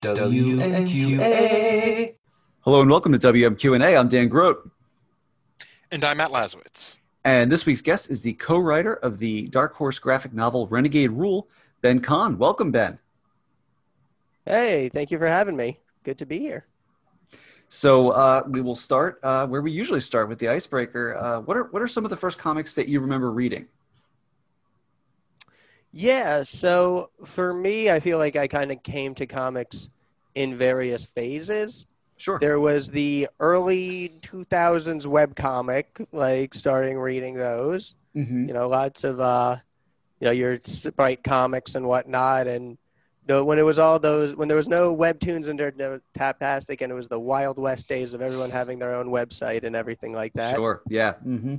WMQA. Hello and welcome to WMQA. I'm Dan Grote. And I'm Matt Lazowitz. And this week's guest is the co-writer of the Dark Horse graphic novel Renegade Rule, Ben Kahn. Welcome, Ben. Hey, thank you for having me. Good to be here. So we will start where we usually start, with the icebreaker. What are some of the first comics that you remember reading? Yeah, so for me, I feel like I kind of came to comics in various phases. Sure. There was the early 2000s webcomic, like starting reading those. Mm-hmm. You know, lots of, your Sprite comics and whatnot. And when there was no webtoons and Tapastic, and it was the Wild West days of everyone having their own website and everything like that. Sure, yeah. Mm-hmm.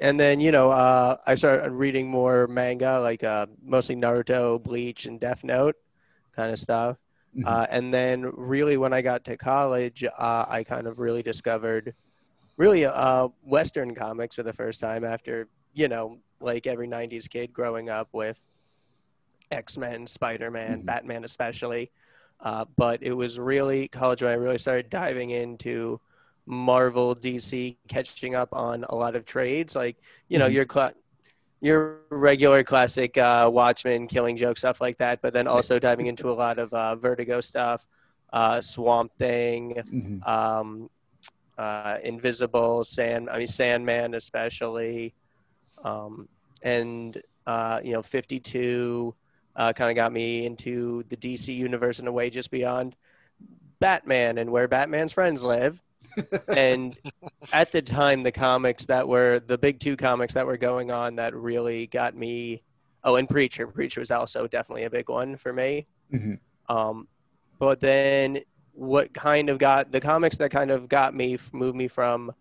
And then, I started reading more manga, like mostly Naruto, Bleach, and Death Note kind of stuff. Mm-hmm. And then really when I got to college, I kind of really discovered Western comics for the first time after, like every 90s kid growing up with X-Men, Spider-Man, mm-hmm. Batman especially. But it was really college when I really started diving into Marvel, DC, catching up on a lot of trades, like mm-hmm. your regular classic Watchmen, Killing Joke, stuff like that, but then also diving into a lot of Vertigo stuff, Swamp Thing, mm-hmm. Invisible, Sandman especially, and 52 kind of got me into the DC universe in a way, just beyond Batman and where Batman's friends live. And at the time, the comics that were the big two comics that were going on that really got me. Oh, and Preacher was also definitely a big one for me. Mm-hmm. But then what kind of got the comics that kind of got me, moved me from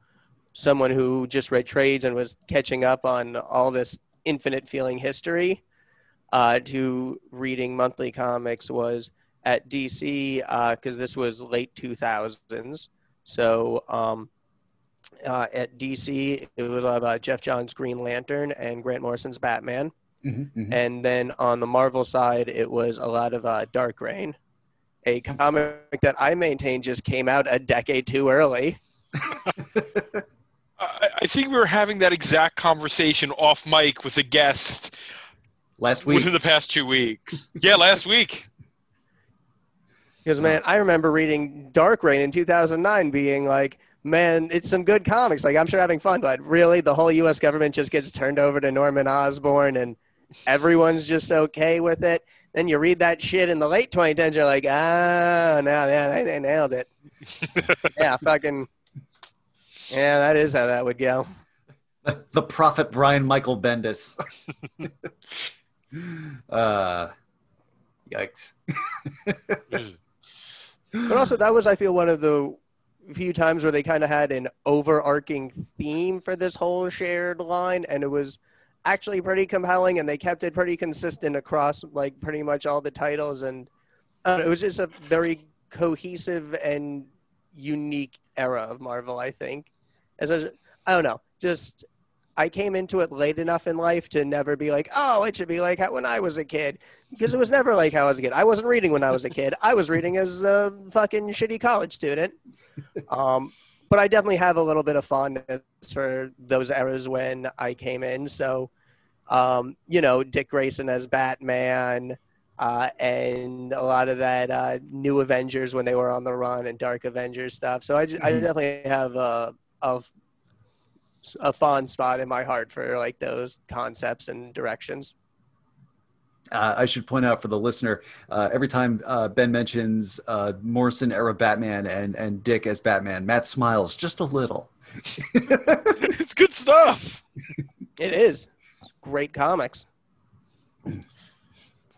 someone who just read trades and was catching up on all this infinite feeling history to reading monthly comics was at DC, because this was late 2000s. So at DC, it was about Jeff Johns' Green Lantern and Grant Morrison's Batman. Mm-hmm, mm-hmm. And then on the Marvel side, it was a lot of Dark Reign, a comic that I maintain just came out a decade too early. I think we were having that exact conversation off mic with a guest last week. Within the past 2 weeks. Yeah, last week. Because, man, I remember reading Dark Reign in 2009 being like, man, it's some good comics. Like, I'm sure having fun, but really the whole U.S. government just gets turned over to Norman Osborn and everyone's just okay with it. Then you read that shit in the late 2010s, you're like, they nailed it. That is how that would go. The prophet Brian Michael Bendis. Yikes. But also that was, I feel, one of the few times where they kind of had an overarching theme for this whole shared line, and it was actually pretty compelling, and they kept it pretty consistent across like pretty much all the titles, and it was just a very cohesive and unique era of Marvel, I think. I came into it late enough in life to never be like, oh, it should be like when I was a kid. Because it was never like how I was a kid. I wasn't reading when I was a kid. I was reading as a fucking shitty college student. But I definitely have a little bit of fondness for those eras when I came in. So, Dick Grayson as Batman and a lot of that New Avengers when they were on the run and Dark Avengers stuff. So I definitely have a fond spot in my heart for like those concepts and directions. I should point out for the listener, every time Ben mentions Morrison era Batman and Dick as Batman, Matt smiles just a little. It's good stuff. It is. It's great comics.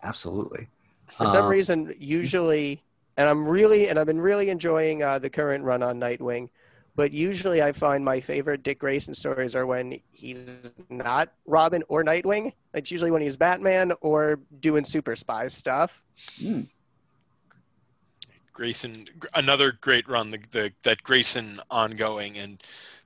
Absolutely. For some reason, usually, and I've been really enjoying the current run on Nightwing. But usually I find my favorite Dick Grayson stories are when he's not Robin or Nightwing. It's usually when he's Batman or doing super spy stuff. Mm. Grayson, another great run, that Grayson ongoing, and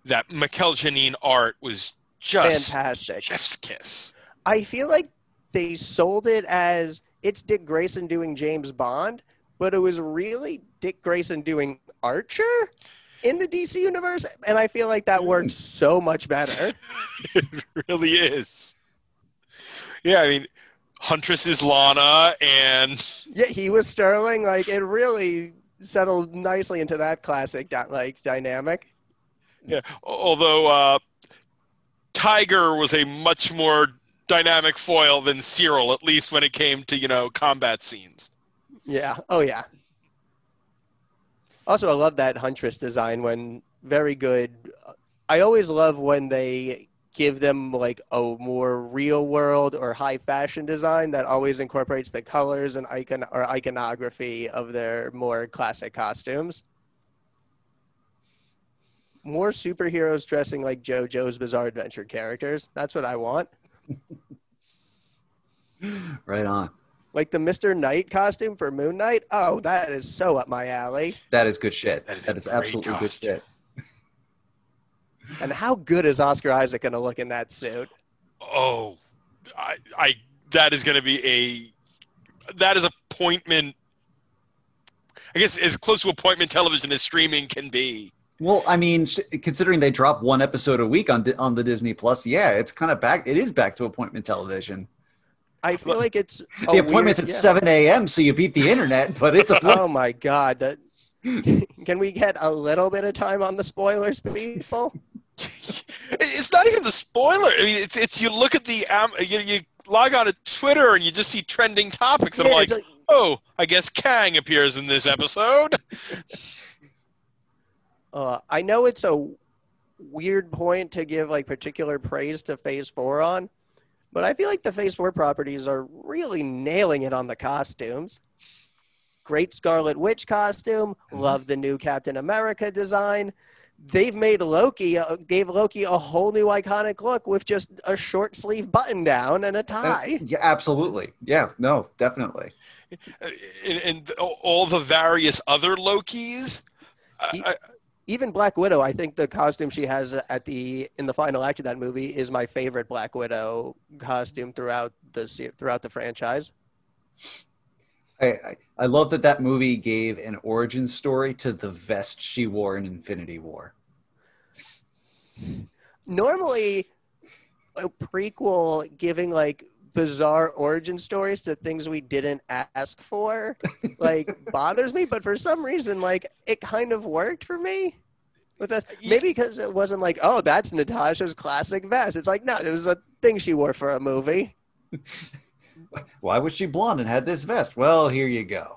that Mikel Janine art was just fantastic. Chef's kiss. I feel like they sold it as it's Dick Grayson doing James Bond, but it was really Dick Grayson doing Archer in the DC universe, and I feel like that worked so much better. It really is. Yeah, I mean, Huntress is Lana, and... yeah, he was Sterling. Like, it really settled nicely into that classic, dynamic. Yeah, although Tiger was a much more dynamic foil than Cyril, at least when it came to, you know, combat scenes. Yeah, oh yeah. Also, I love that Huntress design when very good. I always love when they give them like a more real world or high fashion design that always incorporates the colors and iconography of their more classic costumes. More superheroes dressing like JoJo's Bizarre Adventure characters. That's what I want. Right on. Like the Mr. Knight costume for Moon Knight. Oh, that is so up my alley. That is good shit. That is absolutely costume. Good shit. And how good is Oscar Isaac going to look in that suit? Oh, I that is going to be that is appointment. I guess as close to appointment television as streaming can be. Well, I mean, considering they drop one episode a week on the Disney Plus, yeah, it's kind of back. It is back to appointment television. I feel like it's the appointment's at 7 a.m., so you beat the internet, but it's a oh my God! Can we get a little bit of time on the spoilers, people? It's not even the spoiler. I mean, it's you look at the you log on to Twitter and you just see trending topics, and yeah, I'm like, oh, I guess Kang appears in this episode. I know it's a weird point to give like particular praise to Phase 4 on. But I feel like the Phase 4 properties are really nailing it on the costumes. Great Scarlet Witch costume. Love the new Captain America design. They've made Loki, gave Loki a whole new iconic look with just a short sleeve button down and a tie. Yeah, absolutely. Yeah, no, definitely. And all the various other Lokis. Even Black Widow, I think the costume she has in the final act of that movie is my favorite Black Widow costume throughout the franchise. I love that movie gave an origin story to the vest she wore in Infinity War. Normally, a prequel giving like bizarre origin stories to things we didn't ask for like bothers me, but for some reason like it kind of worked for me with that. Maybe because it wasn't like, oh, that's Natasha's classic vest. It's like, no, it was a thing she wore for a movie. Why was she blonde and had this vest? Well, here you go.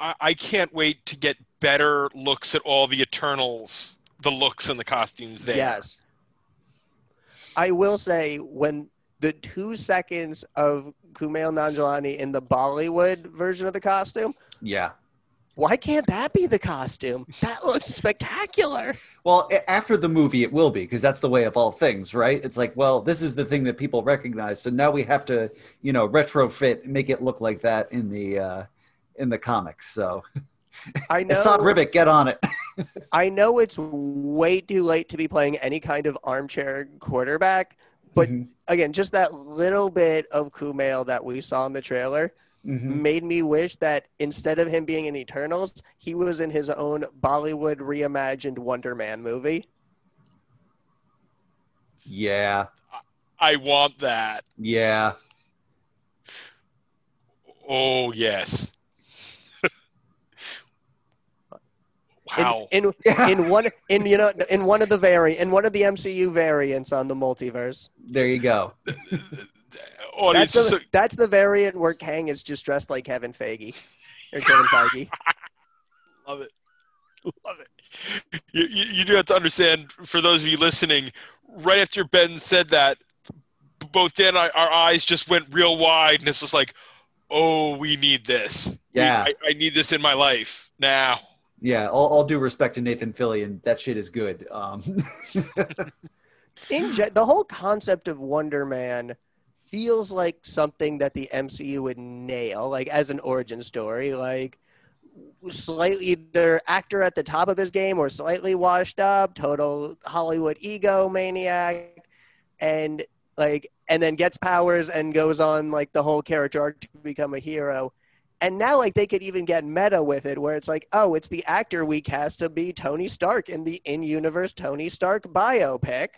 I can't wait to get better looks at all the Eternals, the looks and the costumes there. Yes, I will say when the 2 seconds of Kumail Nanjiani in the Bollywood version of the costume. Yeah. Why can't that be the costume? That looks spectacular. Well, after the movie, it will be, because that's the way of all things, right? It's like, well, this is the thing that people recognize, so now we have to, you know, retrofit, make it look like that in the comics. So, I know, Assad Ribic, get on it. I know it's way too late to be playing any kind of armchair quarterback, but again, just that little bit of Kumail that we saw in the trailer made me wish that instead of him being in Eternals, he was in his own Bollywood reimagined Wonder Man movie. Yeah. I want that. Yeah. Oh, yes. Wow. In one of the MCU variants on the multiverse. There you go. That's the variant where Kang is just dressed like Kevin Feige. Or Kevin Feige. Love it. Love it. You do have to understand, for those of you listening, right after Ben said that, both Dan and I, our eyes just went real wide, and it's just like, oh, we need this. Yeah. I need this in my life now. Yeah, all due respect to Nathan Fillion, that shit is good. The whole concept of Wonder Man feels like something that the MCU would nail, like as an origin story, like slightly either actor at the top of his game or slightly washed up, total Hollywood egomaniac, and then gets powers and goes on like the whole character arc to become a hero. And now, like, they could even get meta with it, where it's like, oh, it's the actor we cast to be Tony Stark in the in-universe Tony Stark biopic.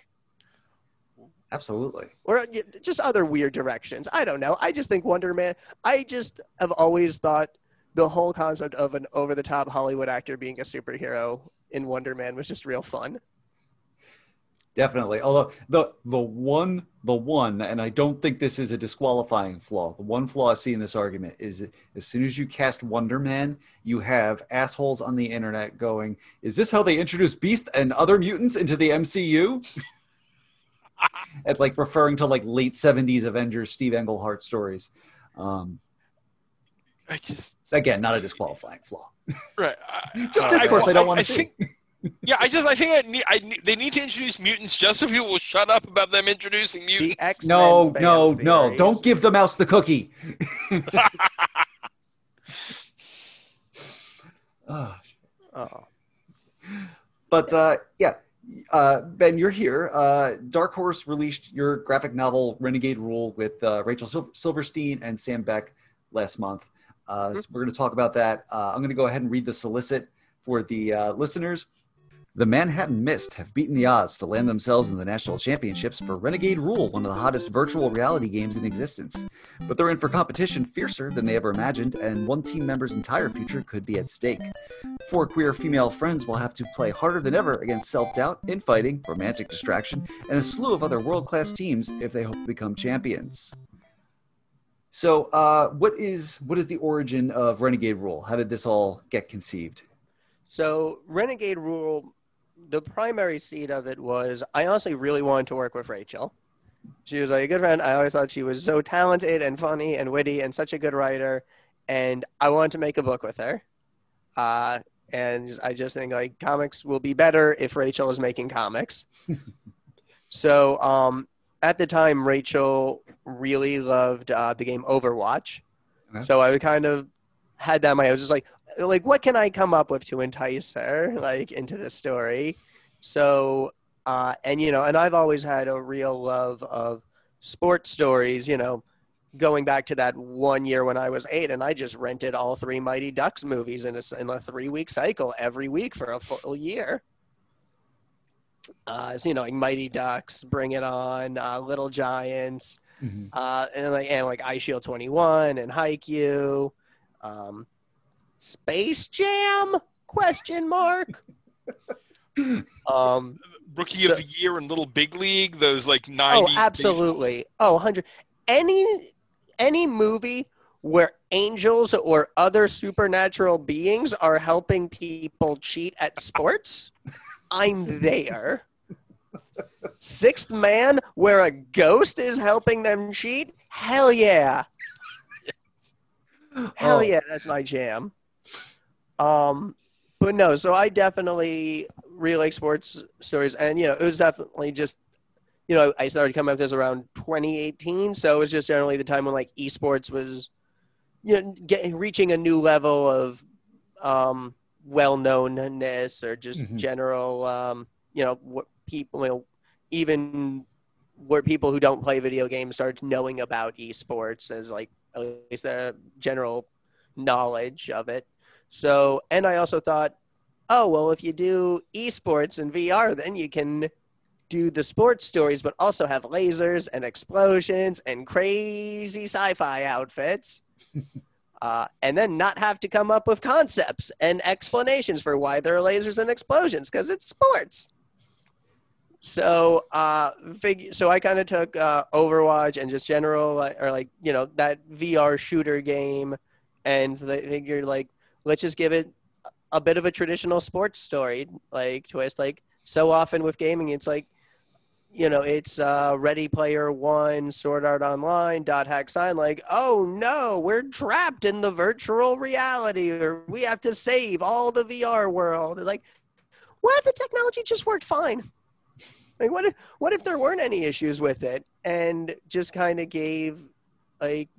Absolutely. Or just other weird directions. I don't know. I just think Wonder Man, I just have always thought the whole concept of an over-the-top Hollywood actor being a superhero in Wonder Man was just real fun. Definitely. Although the one, and I don't think this is a disqualifying flaw. The one flaw I see in this argument is as soon as you cast Wonder Man, you have assholes on the internet going, is this how they introduce Beast and other mutants into the MCU? At like referring to like late 70s Avengers, Steve Englehart stories. I just, again, not a disqualifying flaw. Right. Just discourse I don't want to see. They need to introduce mutants just so people will shut up about them introducing mutants. The X-Men no. Don't give the mouse the cookie. Oh. But, Ben, you're here. Dark Horse released your graphic novel, Renegade Rule, with Rachel Silverstein and Sam Beck last month. So we're going to talk about that. I'm going to go ahead and read the solicit for the listeners. The Manhattan Mist have beaten the odds to land themselves in the national championships for Renegade Rule, one of the hottest virtual reality games in existence. But they're in for competition fiercer than they ever imagined, and one team member's entire future could be at stake. Four queer female friends will have to play harder than ever against self-doubt, infighting, romantic distraction, and a slew of other world-class teams if they hope to become champions. So what is the origin of Renegade Rule? How did this all get conceived? So Renegade Rule, the primary seed of it was, I honestly really wanted to work with Rachel. She was like a good friend. I always thought she was so talented and funny and witty and such a good writer. And I wanted to make a book with her. And I just think like comics will be better if Rachel is making comics. So at the time, Rachel really loved the game Overwatch. Okay. So I would kind of had that in my head. I was just like, what can I come up with to entice her, like, into this story? So, and I've always had a real love of sports stories, you know, going back to that one year when I was 8 and I just rented all 3 Mighty Ducks movies in a 3-week cycle every week for a full year. Like Mighty Ducks, Bring It On, Little Giants, and Eyeshield 21 and Haikyuu. Space Jam? ? Rookie of the Year and Little Big League, those like 90. Oh, absolutely. Oh, 100. Any movie where angels or other supernatural beings are helping people cheat at sports, I'm there. Sixth Man, where a ghost is helping them cheat, hell yeah. Hell yeah, that's my jam. But no, so I definitely really like sports stories. And, it was definitely just, I started coming up with this around 2018. So it was just generally the time when, like, esports was, reaching a new level of well-knownness or just general, what people, even where people who don't play video games start knowing about esports as, like, at least the general knowledge of it. So, and I also thought, oh, well, if you do esports and VR, then you can do the sports stories, but also have lasers and explosions and crazy sci-fi outfits. And then not have to come up with concepts and explanations for why there are lasers and explosions, because it's sports. So, so I kind of took Overwatch and just general, that VR shooter game, and figured let's just give it a bit of a traditional sports story twist. Like so often with gaming, it's it's Ready Player One, Sword Art Online, .hack Sign. Like, oh no, we're trapped in the virtual reality, or we have to save all the VR world. It's like, well, the technology just worked fine. Like, what if there weren't any issues with it, and just kind of gave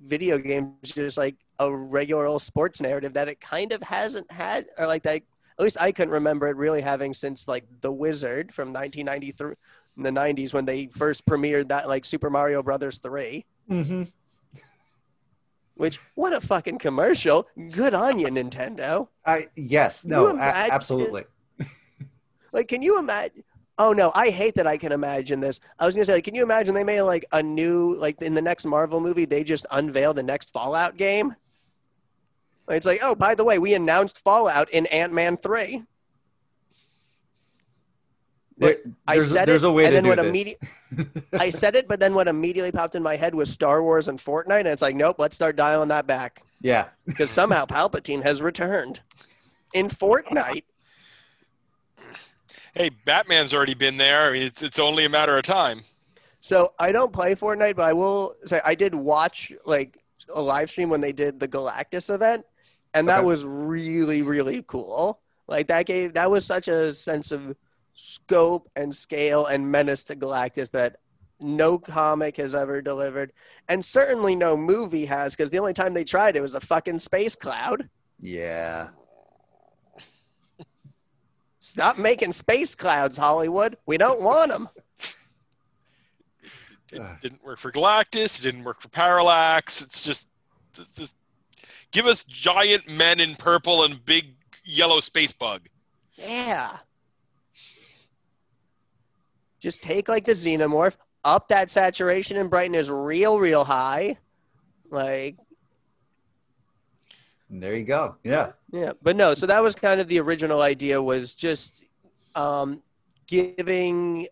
video games just a regular old sports narrative that it kind of hasn't had, or that at least I couldn't remember it really having since The Wizard from 1993 in the 90s when they first premiered that Super Mario Brothers 3. Which, what a fucking commercial. Good on you, Nintendo. Yes, absolutely. Like, can you imagine? Oh, no, I hate that I can imagine this. I was going to say, like, can you imagine they made, like, a new, like, in the next Marvel movie, they just unveil the next Fallout game? It's like, oh, by the way, we announced Fallout in Ant-Man 3. I said it, but then what immediately popped in my head was Star Wars and Fortnite, and it's like, nope, let's start dialing that back. Yeah. Because somehow Palpatine has returned in Fortnite. Hey, Batman's already been there. I mean, it's only a matter of time. So I don't play Fortnite, but I will say I did watch like a live stream when they did the Galactus event, and that was really, really cool. Like that was such a sense of scope and scale and menace to Galactus that no comic has ever delivered, and certainly no movie has, because the only time they tried it was a fucking space cloud. Yeah. Stop making space clouds, Hollywood. We don't want them. It didn't work for Galactus. It didn't work for Parallax. It's just give us giant men in purple and big yellow space bug. Yeah. Just take like the Xenomorph, up that saturation and brightness real, real high. Like. There you go. Yeah. Yeah. But no, so that was kind of the original idea, was just creating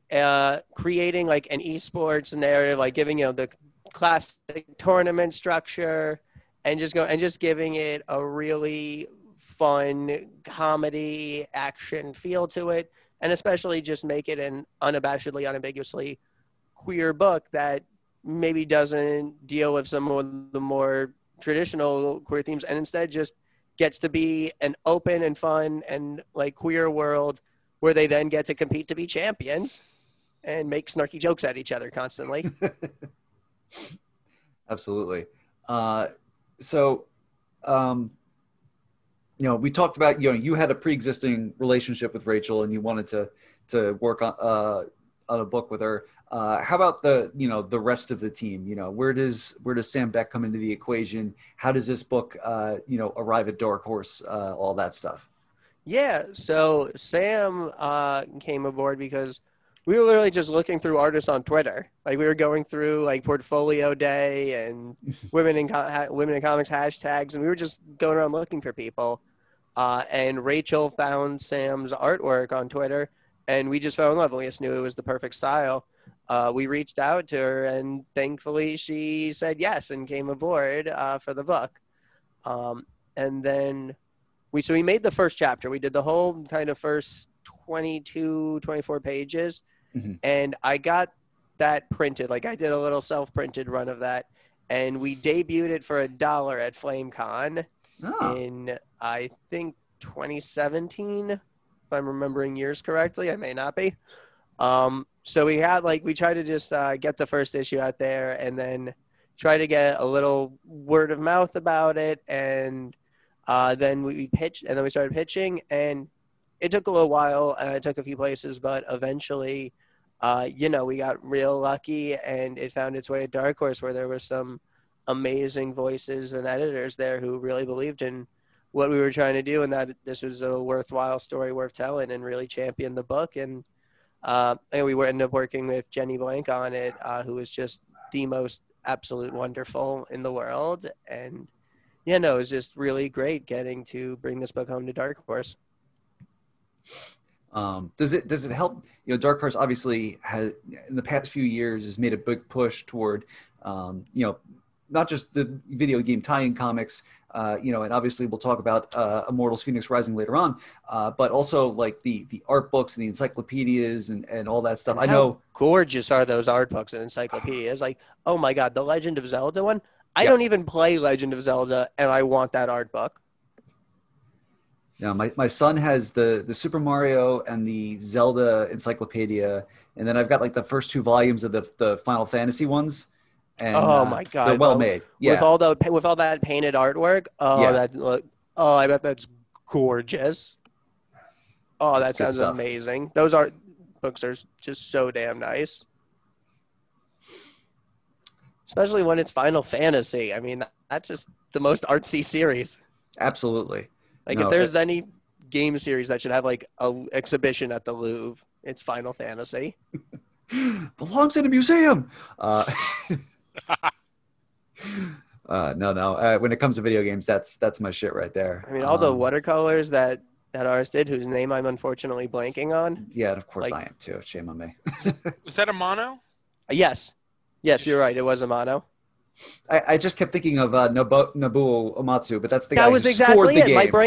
like an esports narrative, like giving, you know, the classic tournament structure and just giving it a really fun comedy action feel to it. And especially just make it an unabashedly, unambiguously queer book that maybe doesn't deal with some of the more traditional queer themes, and instead just gets to be an open and fun and like queer world where they then get to compete to be champions and make snarky jokes at each other constantly. Absolutely. You know, we talked about, you know, you had a pre-existing relationship with Rachel and you wanted to work on a book with her. How about the rest of the team? You know, where does Sam Beck come into the equation? How does this book, arrive at Dark Horse, all that stuff? Yeah. So Sam came aboard because we were literally just looking through artists on Twitter. Like we were going through like Portfolio Day and women in comics hashtags, and we were just going around looking for people. And Rachel found Sam's artwork on Twitter, and we just fell in love. We just knew it was the perfect style. We reached out to her, and thankfully she said yes and came aboard for the book. And then we made the first chapter. We did the whole kind of first 22, 24 pages. Mm-hmm. And I got that printed. Like I did a little self-printed run of that. And we debuted it for $1 at FlameCon in, I think, 2017, if I'm remembering years correctly. I may not be. So we had we tried to just get the first issue out there and then try to get a little word of mouth about it. And then we pitched, and then we started pitching, and it took a little while. It took a few places, but eventually, we got real lucky, and it found its way at Dark Horse, where there were some amazing voices and editors there who really believed in what we were trying to do, and that this was a worthwhile story worth telling, and really championed the book. And we ended up working with Jenny Blank on it, who was just the most absolute wonderful in the world. And, it was just really great getting to bring this book home to Dark Horse. Does it help? You know, Dark Horse obviously has, in the past few years, has made a big push toward, not just the video game tie-in comics, and obviously we'll talk about Immortals Fenyx Rising later on, but also like the art books and the encyclopedias and all that stuff. And I know, gorgeous are those art books and encyclopedias. Like, oh my God, the Legend of Zelda one. I don't even play Legend of Zelda, and I want that art book. Yeah, my son has the Super Mario and the Zelda encyclopedia, and then I've got like the first two volumes of the Final Fantasy ones. And, oh my God, they're well made. Yeah, with all that painted artwork. Oh, yeah. I bet that's gorgeous. Oh, that sounds amazing. Those art books are just so damn nice. especially when it's Final Fantasy. I mean, that's just the most artsy series. Absolutely. Like, no, if there's any game series that should have, like, an exhibition at the Louvre, it's Final Fantasy. Belongs in a museum! No. When it comes to video games, that's my shit right there. I mean, all the watercolors that artist did, whose name I'm unfortunately blanking on. Yeah, of course, like, I am too. Shame on me. Was that a mono? Yes, you're right. It was a mono. I just kept thinking of Nobuo Uematsu, but that's the guy who scored the games. That was exactly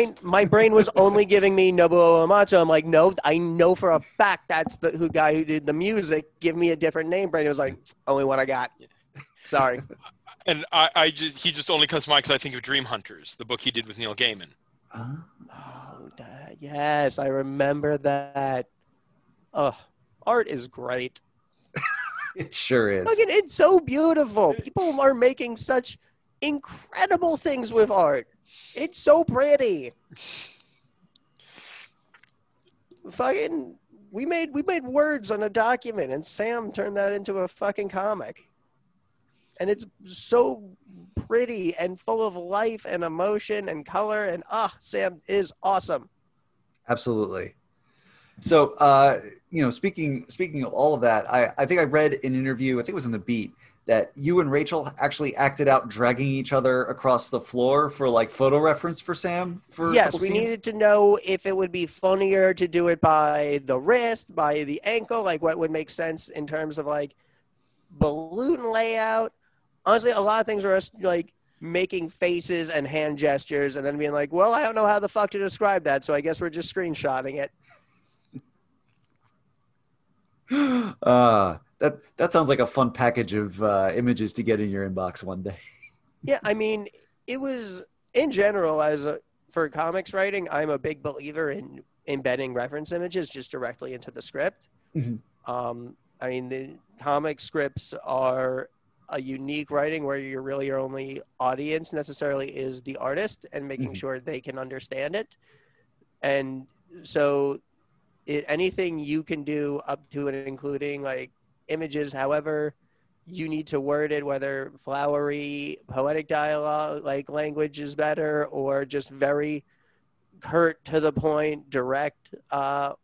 it. My brain was only giving me Nobuo Uematsu. I'm like, no, I know for a fact that's the guy who did the music. Give me a different name. Brain was like, only one I got. Sorry. And he just only comes to mind because I think of Dream Hunters, the book he did with Neil Gaiman. Yes, I remember that. Oh, art is great. It sure is. Fucking, it's so beautiful. People are making such incredible things with art. It's so pretty. Fucking, we made words on a document, and Sam turned that into a fucking comic. And it's so pretty and full of life and emotion and color. And Sam is awesome. Absolutely. So, speaking of all of that, I think I read an interview, I think it was in The Beat, that you and Rachel actually acted out dragging each other across the floor for, like, photo reference for Sam. Yes, we needed to know if it would be funnier to do it by the wrist, by the ankle, like what would make sense in terms of, like, balloon layout. Honestly, a lot of things were us, like, making faces and hand gestures and then being like, well, I don't know how the fuck to describe that, so I guess we're just screenshotting it. That sounds like a fun package of images to get in your inbox one day. Yeah, I mean, it was, in general, for comics writing, I'm a big believer in embedding reference images just directly into the script. Mm-hmm. I mean, the comic scripts are a unique writing where you're really your only audience necessarily is the artist and making mm-hmm. sure they can understand it. And so anything you can do up to and including, like, images, however you need to word it, whether flowery, poetic dialogue, like, language is better, or just very curt, to the point, direct,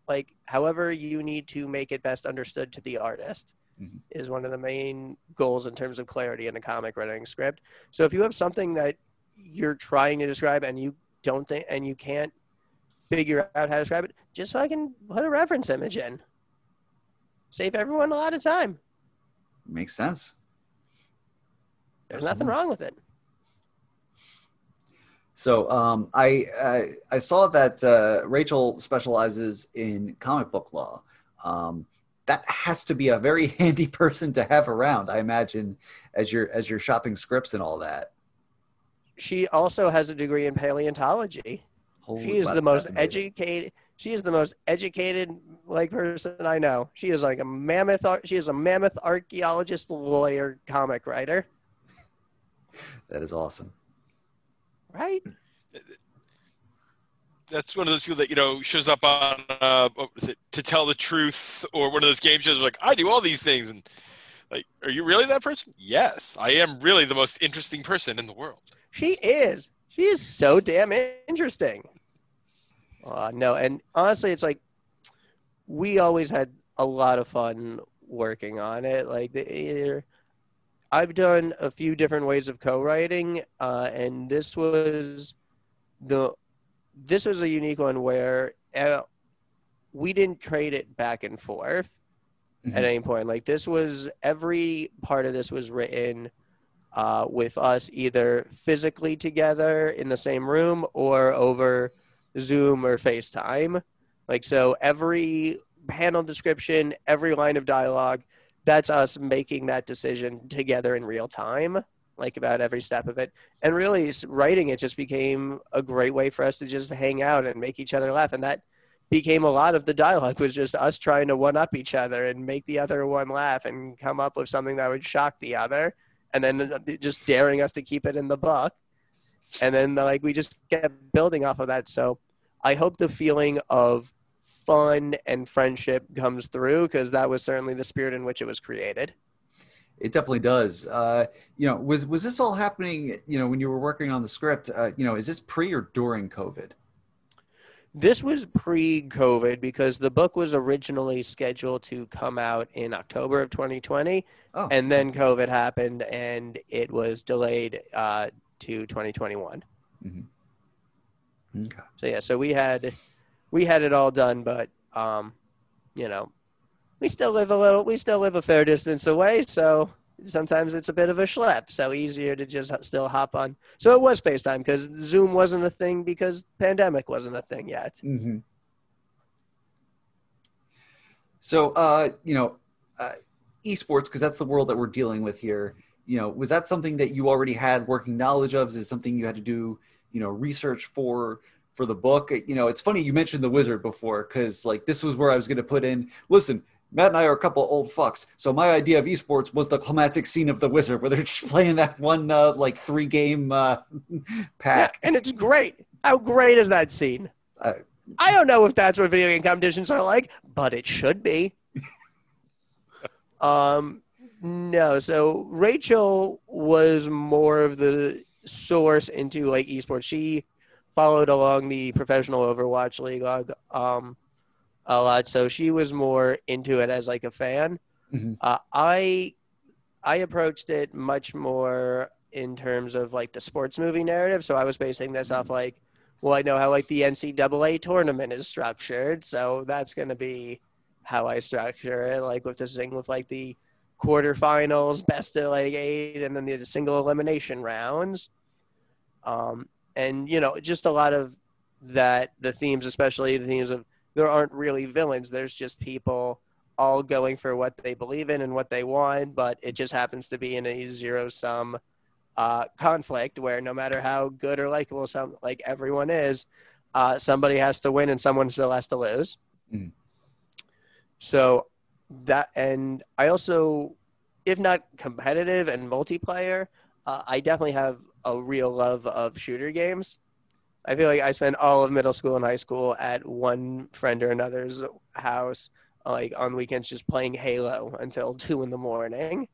like, however you need to make it best understood to the artist mm-hmm. is one of the main goals in terms of clarity in a comic writing script. So if you have something that you're trying to describe and you don't think, and you can't figure out how to describe it, just fucking put a reference image in. Save everyone a lot of time. Makes sense. There's nothing wrong with it. So I saw that Rachel specializes in comic book law. That has to be a very handy person to have around, I imagine, as you're shopping scripts and all that. She also has a degree in paleontology. She is the most educated, like, person I know. She is like a mammoth archaeologist, lawyer, comic writer. That is awesome. Right? That's one of those people that, you know, shows up on To Tell the Truth, or one of those game shows, like, I do all these things, and, like, are you really that person? Yes, I am really the most interesting person in the world. She is so damn interesting. No, and honestly, it's like, we always had a lot of fun working on it. Like, I've done a few different ways of co-writing, and this was a unique one where we didn't trade it back and forth mm-hmm. at any point. Like, every part of this was written with us either physically together in the same room or over Zoom or FaceTime. Like, so every panel description, every line of dialogue, that's us making that decision together in real time, like, about every step of it. And really, writing it just became a great way for us to just hang out and make each other laugh. And that became a lot of the dialogue, was just us trying to one-up each other and make the other one laugh and come up with something that would shock the other. And then just daring us to keep it in the book. And then, like, we just kept building off of that. So I hope the feeling of fun and friendship comes through, because that was certainly the spirit in which it was created. It definitely does. You know, was this all happening, you know, when you were working on the script, you know, is this pre or during COVID? This was pre-COVID because the book was originally scheduled to come out in October of 2020. Oh. And then COVID happened and it was delayed to 2021. Mm-hmm. Okay. So, yeah, so we had it all done, but, you know, we still live a fair distance away. So sometimes it's a bit of a schlep. So easier to just still hop on. So it was FaceTime because Zoom wasn't a thing because pandemic wasn't a thing yet. Mm-hmm. So, you know, esports, because that's the world that we're dealing with here. You know, was that something that you already had working knowledge of? Is it something you had to do, you know, research for the book? You know, it's funny you mentioned The Wizard before because, like, this was where I was going to put in, listen, Matt and I are a couple old fucks, so my idea of esports was the climactic scene of The Wizard where they're just playing that one, like, 3-game pack. Yeah, and it's great. How great is that scene? I don't know if that's what video game competitions are like, but it should be. No, so Rachel was more of the source into, like, esports. She followed along the professional Overwatch league a lot, so she was more into it as like a fan. Mm-hmm. I approached it much more in terms of like the sports movie narrative, so I was basing this off like, well, I know how like the NCAA tournament is structured, so that's going to be how I structure it, like with this thing with like the quarterfinals, best of like 8, and then the single elimination rounds. And, you know, just a lot of that, the themes, especially the themes of there aren't really villains. There's just people all going for what they believe in and what they want, but it just happens to be in a zero-sum conflict where no matter how good or likable like everyone is, somebody has to win and someone still has to lose. Mm. So that, and I also, if not competitive and multiplayer, I definitely have a real love of shooter games. I feel like I spent all of middle school and high school at one friend or another's house, like on weekends, just playing Halo until 2 a.m.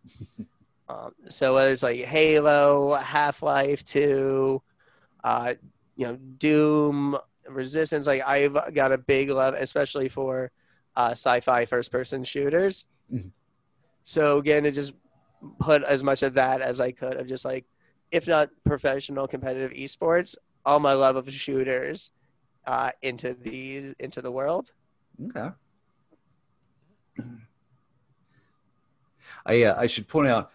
So whether it's like Halo, Half-Life 2, you know, Doom, Resistance, like I've got a big love, especially for sci-fi first-person shooters. Mm-hmm. So again, it just put as much of that as I could of just like, if not professional competitive esports, all my love of shooters into the world. Okay. I should point out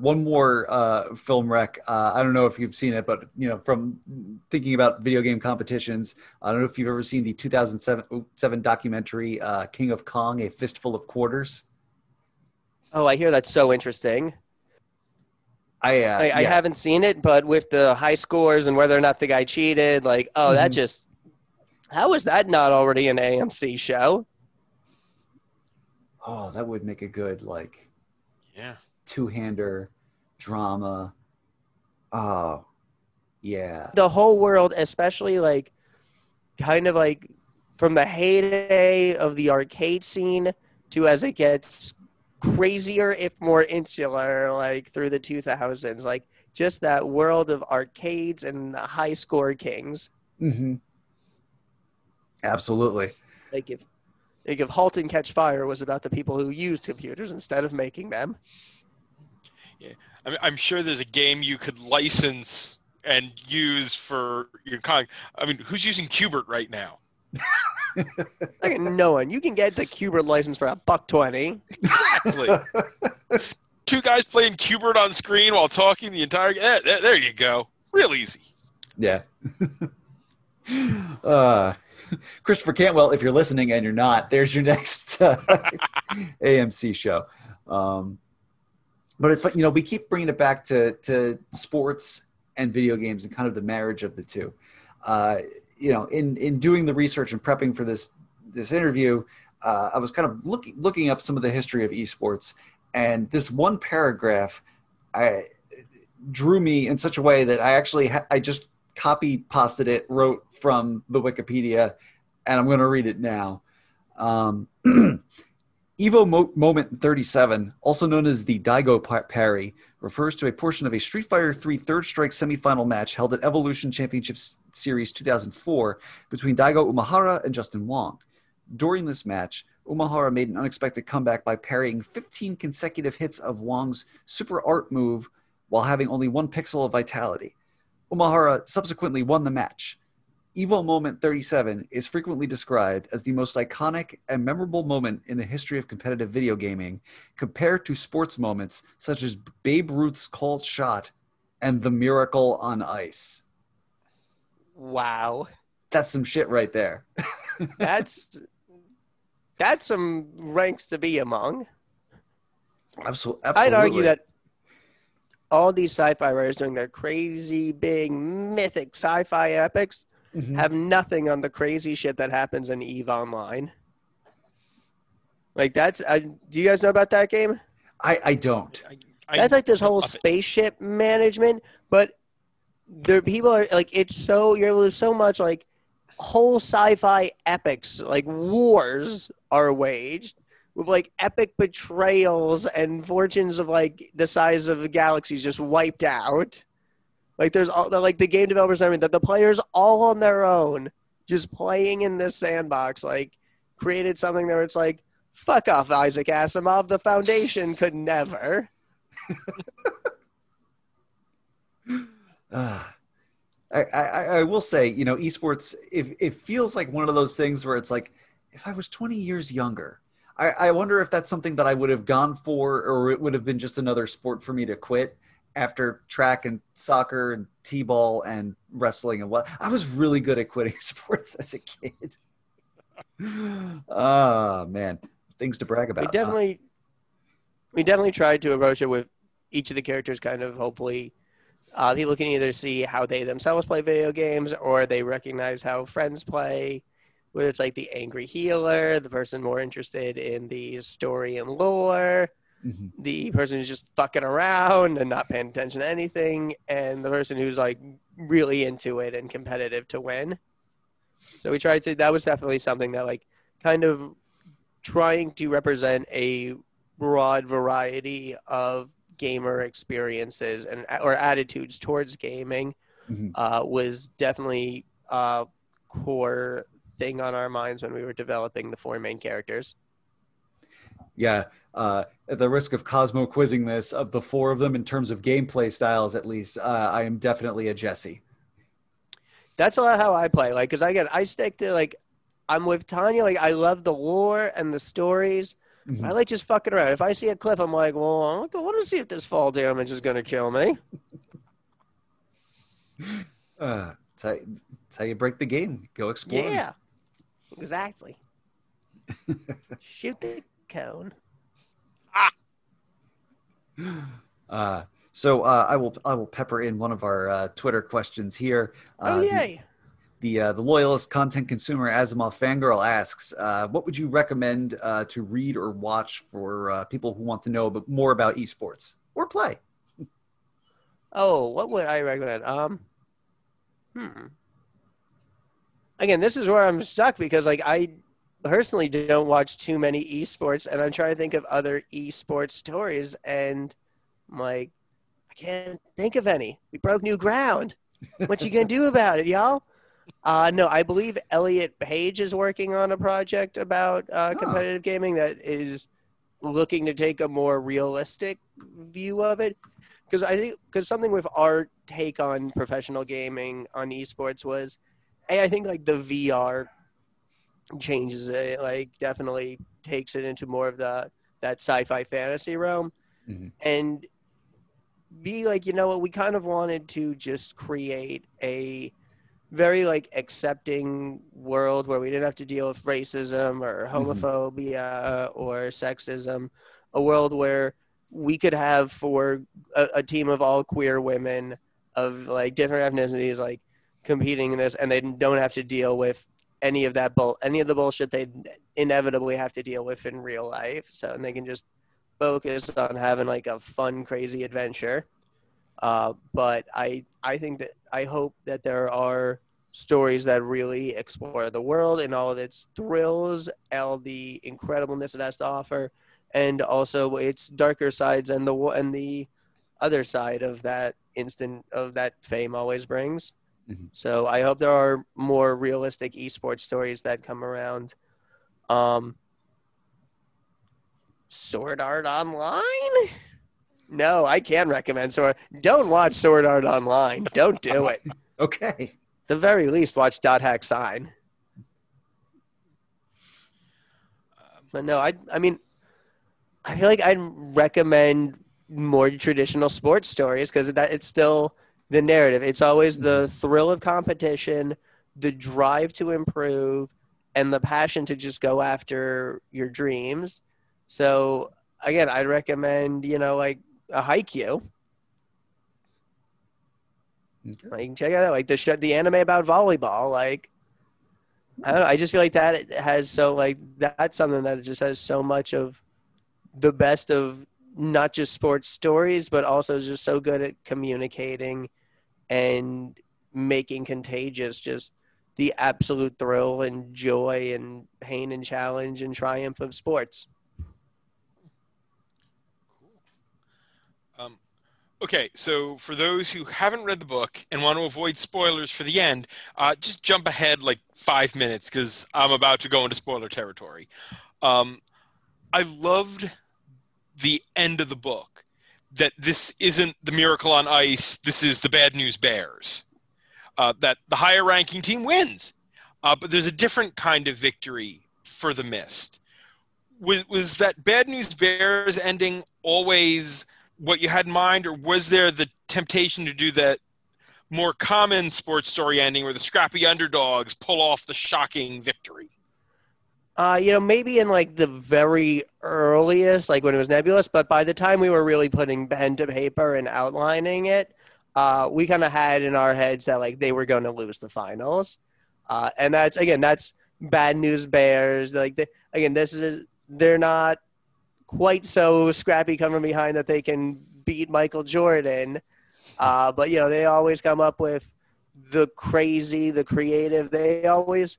one more film rec. I don't know if you've seen it, but you know, from thinking about video game competitions, I don't know if you've ever seen the 2007 documentary King of Kong: A Fistful of Quarters. Oh, I hear that's so interesting. I haven't seen it, but with the high scores and whether or not the guy cheated, like, oh, mm-hmm. That just – how is that not already an AMC show? Oh, that would make a good, like, yeah, two-hander drama. Oh, yeah. The whole world, especially, like, kind of, like, from the heyday of the arcade scene to as it gets – crazier if more insular, like through the 2000s, like just that world of arcades and the high score kings. Mm-hmm. Absolutely. Like if Halt and Catch Fire was about the people who used computers instead of making them. Yeah, I'm sure there's a game you could license and use for your con. I mean, who's using Qbert right now? Like, no one. You can get the Qbert license for $1.20. Exactly. 2 guys playing Qbert on screen while talking the entire game. There you go. Real easy. Yeah. Christopher Cantwell, if you're listening and you're not, there's your next AMC show. But it's, you know, we keep bringing it back to sports and video games and kind of the marriage of the two. You know, in doing the research and prepping for this interview, I was kind of looking up some of the history of esports, and this one paragraph drew me in such a way that I actually I just copy-pasted it, wrote from the Wikipedia, and I'm going to read it now. Evo Moment 37, also known as the Daigo Parry, refers to a portion of a Street Fighter III Third Strike semifinal match held at Evolution Championship Series 2004 between Daigo Umehara and Justin Wong. During this match, Umehara made an unexpected comeback by parrying 15 consecutive hits of Wong's super art move while having only 1 pixel of vitality. Umehara subsequently won the match. Evo Moment 37 is frequently described as the most iconic and memorable moment in the history of competitive video gaming, compared to sports moments such as Babe Ruth's cold shot and the miracle on ice. Wow. That's some shit right there. That's some ranks to be among. Absolutely. I'd argue that all these sci-fi writers doing their crazy, big, mythic sci-fi epics have nothing on the crazy shit that happens in EVE Online. Like, that's... do you guys know about that game? I don't. That's like this whole spaceship management, but there people are... Like, it's so... There's so much, like, whole sci-fi epics, like, wars are waged with, like, epic betrayals and fortunes of, like, the size of the galaxies just wiped out. Like, there's all like the game developers, I mean, that the players all on their own, just playing in this sandbox, like created something where it's like, fuck off, Isaac Asimov. The Foundation could never. I will say, you know, esports. It feels like one of those things where it's like, if I was 20 years younger, I wonder if that's something that I would have gone for, or it would have been just another sport for me to quit. After track and soccer and t-ball and wrestling and what, I was really good at quitting sports as a kid. Oh man, things to brag about. We definitely tried to approach it with each of the characters, kind of hopefully people can either see how they themselves play video games, or they recognize how friends play, whether it's like the angry healer, the person more interested in the story and lore, the person who's just fucking around and not paying attention to anything, and the person who's like really into it and competitive to win. So we tried to, that was definitely something that like kind of trying to represent a broad variety of gamer experiences and or attitudes towards gaming was definitely a core thing on our minds when we were developing the four main characters. Yeah, at the risk of Cosmo quizzing this, of the four of them in terms of gameplay styles, at least, I am definitely a Jesse. That's a lot how I play, like, because I stick to, like, I'm with Tanya, like, I love the lore and the stories. I like just fucking around. If I see a cliff, I'm like, well, I want to see if this fall damage is going to kill me. It's how you break the game. Go explore. Yeah, exactly. Shoot the cone. So I will pepper in one of our Twitter questions here. Yay. The loyalist content consumer Asimov Fangirl asks, what would you recommend to read or watch for people who want to know more about esports or play? Oh, what would I recommend? Again, this is where I'm stuck because like I personally don't watch too many esports, and I'm trying to think of other esports stories, and I'm like, I can't think of any. We broke new ground. What you gonna do about it, y'all? No, I believe Elliot Page is working on a project about competitive gaming that is looking to take a more realistic view of it, because I think something with our take on professional gaming on esports was, I think like the VR changes it, like definitely takes it into more of that sci-fi fantasy realm, and be like, you know what, we kind of wanted to just create a very like accepting world where we didn't have to deal with racism or homophobia or sexism, a world where we could have for a team of all queer women of like different ethnicities like competing in this, and they don't have to deal with any of the bullshit they inevitably have to deal with in real life. So, and they can just focus on having like a fun, crazy adventure. But I think that I hope that there are stories that really explore the world and all of its thrills, all the incredibleness it has to offer, and also its darker sides and the other side of that instant of that fame always brings. Mm-hmm. So I hope there are more realistic esports stories that come around. Sword Art Online? No, I can recommend Sword. Don't watch Sword Art Online. Don't do it. Okay. The very least, watch .hack Sign. But no, I mean, I feel like I'd recommend more traditional sports stories because it's still the narrative. It's always the thrill of competition, the drive to improve, and the passion to just go after your dreams. So, again, I'd recommend, like a Haikyuu. Okay. Like, check out the anime about volleyball. Like, I don't know. I just feel like that has that's something that it just has so much of the best of not just sports stories, but also just so good at communicating and making contagious just the absolute thrill and joy and pain and challenge and triumph of sports. Cool. Okay, so for those who haven't read the book and want to avoid spoilers for the end, just jump ahead 5 minutes because I'm about to go into spoiler territory. I loved the end of the book, that this isn't the Miracle on Ice, this is the Bad News Bears, that the higher-ranking team wins. But there's a different kind of victory for the Mist. Was that Bad News Bears ending always what you had in mind, or was there the temptation to do that more common sports story ending where the scrappy underdogs pull off the shocking victory? Maybe in the very earliest, when it was nebulous, but by the time we were really putting pen to paper and outlining it, we kind of had in our heads that they were going to lose the finals. And that's Bad News Bears. They're not quite so scrappy coming behind that they can beat Michael Jordan. But, they always come up with the crazy, the creative. They always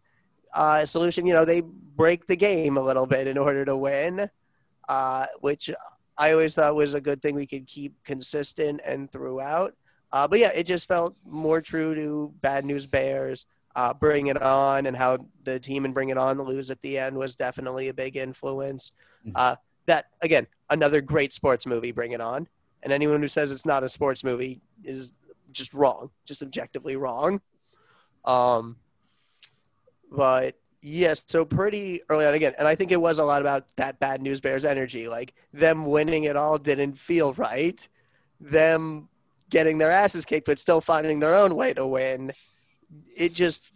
solution, they break the game a little bit in order to win, which I always thought was a good thing we could keep consistent and throughout. But, it just felt more true to Bad News Bears, Bring It On, and how the team in Bring It On lose at the end was definitely a big influence. That, again, another great sports movie, Bring It On. And anyone who says it's not a sports movie is just wrong, just objectively wrong. But, yes, so pretty early on again. And I think it was a lot about that Bad News Bears energy. Them winning it all didn't feel right. Them getting their asses kicked but still finding their own way to win. It just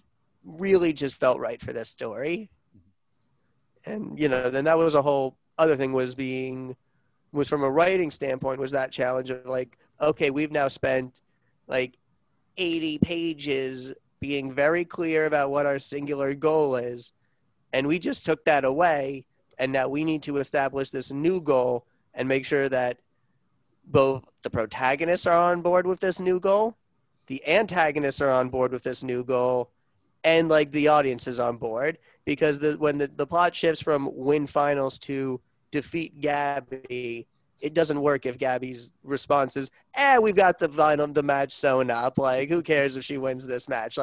really just felt right for this story. And, then that was a whole other thing was from a writing standpoint was that challenge of okay, we've now spent 80 pages being very clear about what our singular goal is. And we just took that away. And now we need to establish this new goal and make sure that both the protagonists are on board with this new goal, the antagonists are on board with this new goal, and the audience is on board. Because when the plot shifts from win finals to defeat Gabby, it doesn't work if Gabby's response is, we've got the match sewn up. Who cares if she wins this match?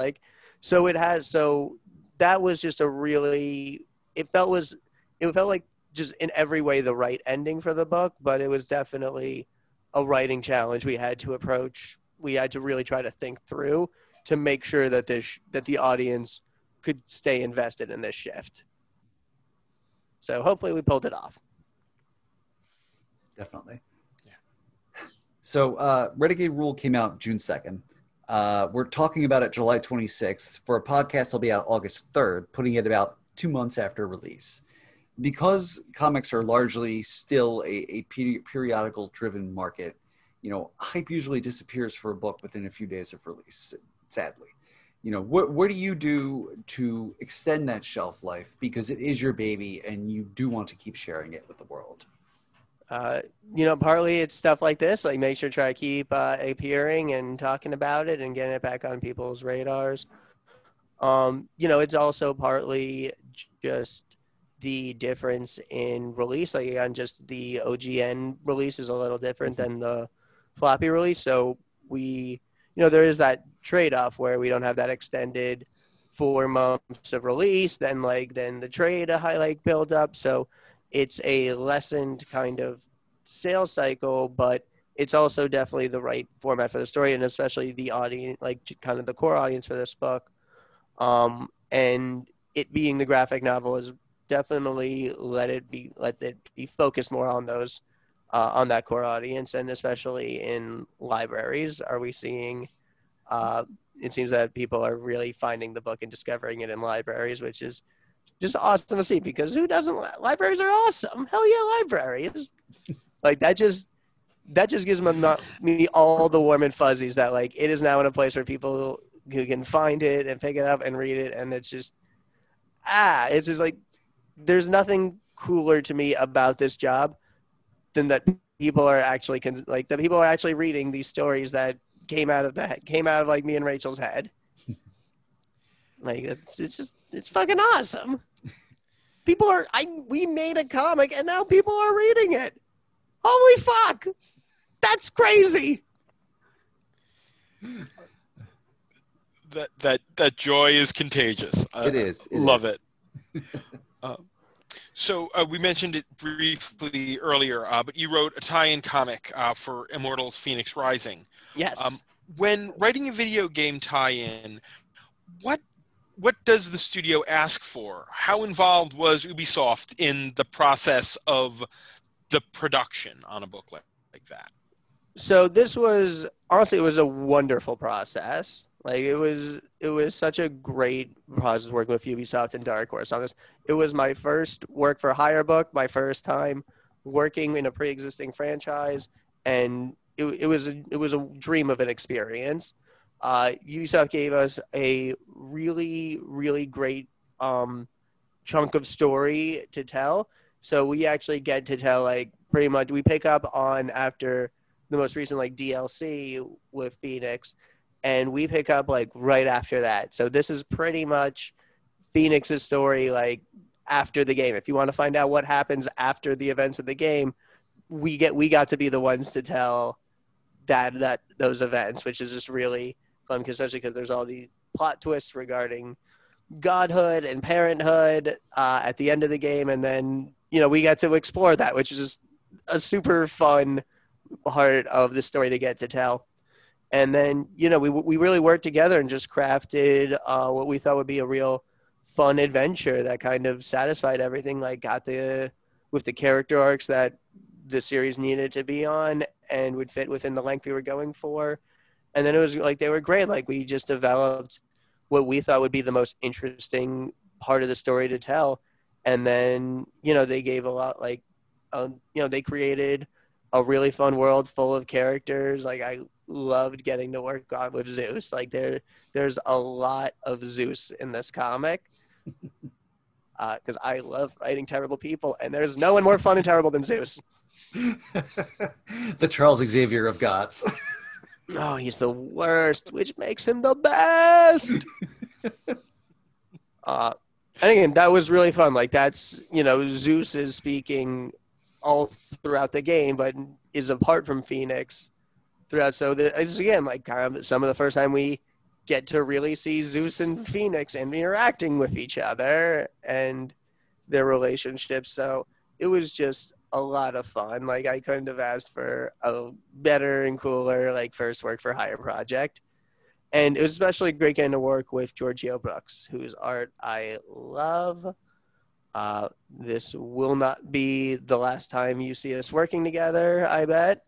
So that was just a really, it felt like just in every way the right ending for the book, but it was definitely a writing challenge we had to approach. We had to really try to think through to make sure that that the audience could stay invested in this shift. So hopefully we pulled it off. Definitely. Yeah. So Renegade Rule came out June 2nd. We're talking about it July 26th. For a podcast, it'll be out August 3rd, putting it about 2 months after release. Because comics are largely still a periodical-driven market, hype usually disappears for a book within a few days of release, sadly. What do you do to extend that shelf life? Because it is your baby, and you do want to keep sharing it with the world. Partly it's stuff like this, make sure try to keep appearing and talking about it and getting it back on people's radars. You know, it's also partly just the difference in release. Like, again, just the OGN release is a little different than the floppy release. So we, you know, there is that trade-off where we don't have that extended 4 months of release, then the trade build up. So it's a lessened kind of sales cycle, but it's also definitely the right format for the story, and especially the audience, like kind of the core audience for this book. And it being the graphic novel is definitely let it be focused more on those, on that core audience, and especially in libraries. Are we seeing? It seems that people are really finding the book and discovering it in libraries, which is just awesome to see, because who doesn't? Libraries are awesome. Hell yeah, libraries! Like that just gives me all the warm and fuzzies that like it is now in a place where people who can find it and pick it up and read it, and it's just like there's nothing cooler to me about this job than that people are actually reading these stories that came out of like me and Rachel's head. Like it's fucking awesome. People are we made a comic and now people are reading it. Holy fuck, that's crazy. That joy is contagious. I love it. So we mentioned it briefly earlier, but you wrote a tie-in comic for Immortals Fenyx Rising. Yes. When writing a video game tie-in, what does the studio ask for? How involved was Ubisoft in the process of the production on a book like that? So this was, honestly, it was a wonderful process. Like it was such a great process working with Ubisoft and Dark Horse on this. It was my first work for hire book, my first time working in a pre-existing franchise, and it was a dream of an experience. Ubisoft gave us a really, really great chunk of story to tell. So we actually get to tell pretty much we pick up on after the most recent DLC with Fenyx. And we pick up right after that. So this is pretty much Fenyx's story after the game. If you want to find out what happens after the events of the game, we got to be the ones to tell that those events, which is just really fun, especially because there's all these plot twists regarding godhood and parenthood at the end of the game. And then, you know, we got to explore that, which is just a super fun part of the story to get to tell. And then, you know, we really worked together and just crafted what we thought would be a real fun adventure that kind of satisfied everything, with the character arcs that the series needed to be on and would fit within the length we were going for. And then it was they were great. We just developed what we thought would be the most interesting part of the story to tell. And then, you know, they gave a lot, they created a really fun world full of characters. I loved getting to work on with Zeus. There's a lot of Zeus in this comic because I love writing terrible people, and there's no one more fun and terrible than Zeus. The Charles Xavier of gods. Oh, he's the worst, which makes him the best. And again, that was really fun. That's, you know, Zeus is speaking all throughout the game, but is apart from Fenyx throughout. So it's again kind of some of the first time we get to really see Zeus and Fenyx and interacting with each other and their relationships. So it was just a lot of fun. I couldn't have asked for a better and cooler first work for hire project. And it was especially great getting to work with Giorgio Brooks, whose art I love. This will not be the last time you see us working together, I bet.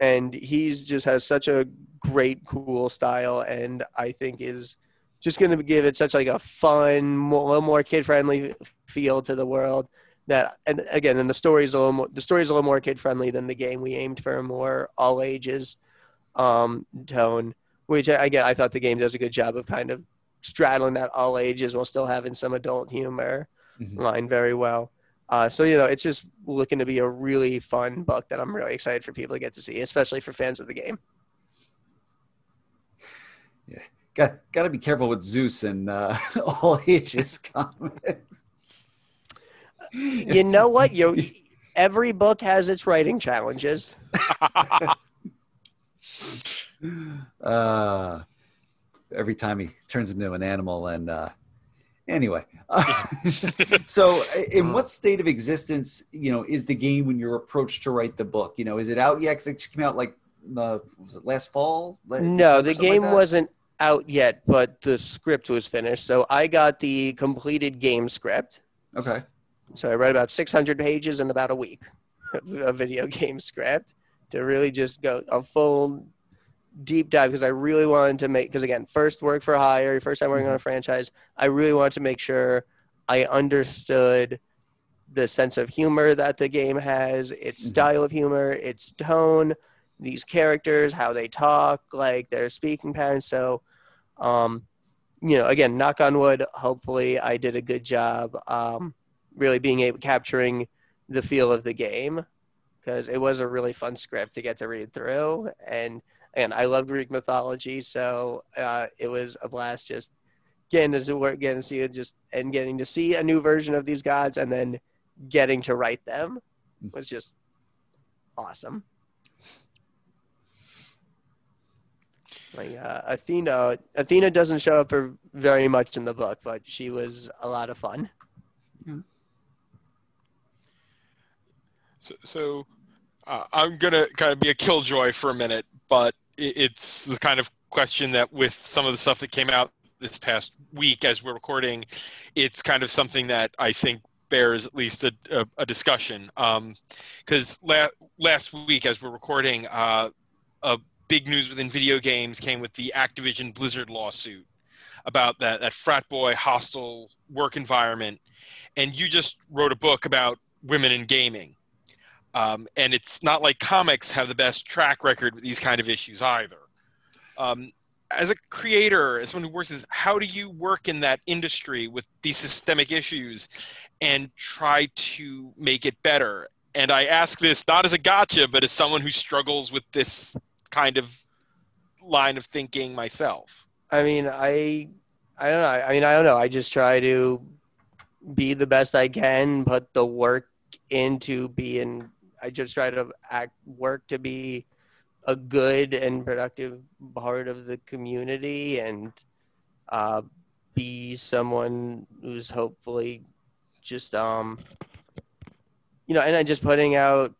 And he's just has such a great, cool style, and I think is just going to give it such a fun, a little more kid-friendly feel to the world. That, and again, and the story's a little more kid-friendly than the game. We aimed for a more all-ages tone, which again I thought the game does a good job of kind of straddling that all ages while still having some adult humor line very well. So, you know, it's just looking to be a really fun book that I'm really excited for people to get to see, especially for fans of the game. Yeah. Got to be careful with Zeus and all ages comics. You know what? Every book has its writing challenges. Every time he turns into an animal and anyway. So in what state of existence, is the game when you're approached to write the book? Is it out yet? 'Cause it came out was it last fall? No, the game wasn't out yet, but the script was finished. So I got the completed game script. Okay. So I read about 600 pages in about a week of video game script to really just go a full deep dive, because I really wanted to make, because again, first work for hire, first time working on a franchise, I really wanted to make sure I understood the sense of humor that the game has, its style of humor, its tone, these characters, how they talk, their speaking patterns. So, again, knock on wood, hopefully I did a good job really being able capturing the feel of the game, because it was a really fun script to get to read through. And I love Greek mythology, so it was a blast just getting to see a new version of these gods and then getting to write them was just awesome. Athena doesn't show up for very much in the book, but she was a lot of fun. Mm-hmm. So I'm going to kind of be a killjoy for a minute, but it's the kind of question that with some of the stuff that came out this past week as we're recording, it's kind of something that I think bears at least a discussion. Because last week as we're recording, big news within video games came with the Activision Blizzard lawsuit about that frat boy hostile work environment. And you just wrote a book about women in gaming. And it's not like comics have the best track record with these kind of issues either. As a creator, as someone who works, how do you work in that industry with these systemic issues and try to make it better? And I ask this not as a gotcha, but as someone who struggles with this kind of line of thinking myself. I don't know. I just try to be the best I can, put the work into being. I just try to work to be a good and productive part of the community and be someone who's hopefully just, and I'm just putting out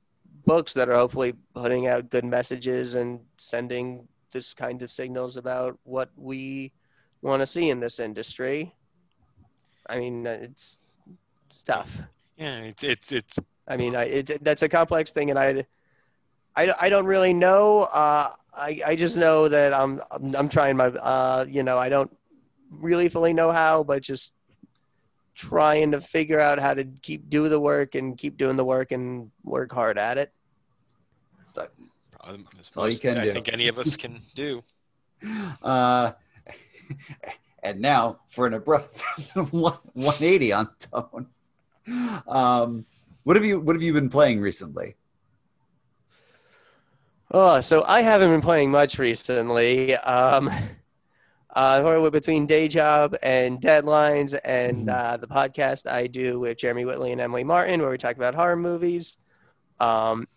books that are hopefully putting out good messages and sending this kind of signals about what we want to see in this industry. It's tough. Yeah, it's. That's a complex thing, and I don't really know. I just know that I'm trying my. I don't really fully know how, but just trying to figure out how to keep doing the work and work hard at it. That's all you can do. I think any of us can do. And now for an abrupt 180 on tone. What have you been playing recently? Oh, so I haven't been playing much recently. Between day job and deadlines and the podcast I do with Jeremy Whitley and Emily Martin, where we talk about horror movies.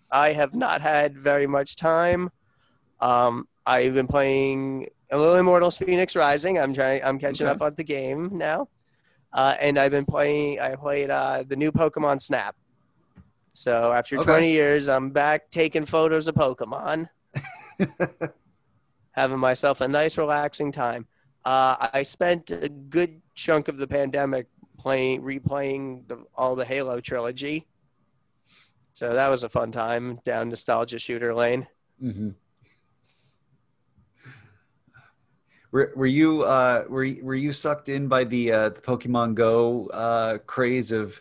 I have not had very much time. I've been playing a little Immortals Fenyx Rising. I'm catching up on the game now. And I've been playing. I played the new Pokemon Snap. So after 20 years, I'm back taking photos of Pokemon, having myself a nice, relaxing time. I spent a good chunk of the pandemic replaying all the Halo trilogy. So that was a fun time down nostalgia shooter lane. Mm-hmm. Were you sucked in by the Pokemon Go craze of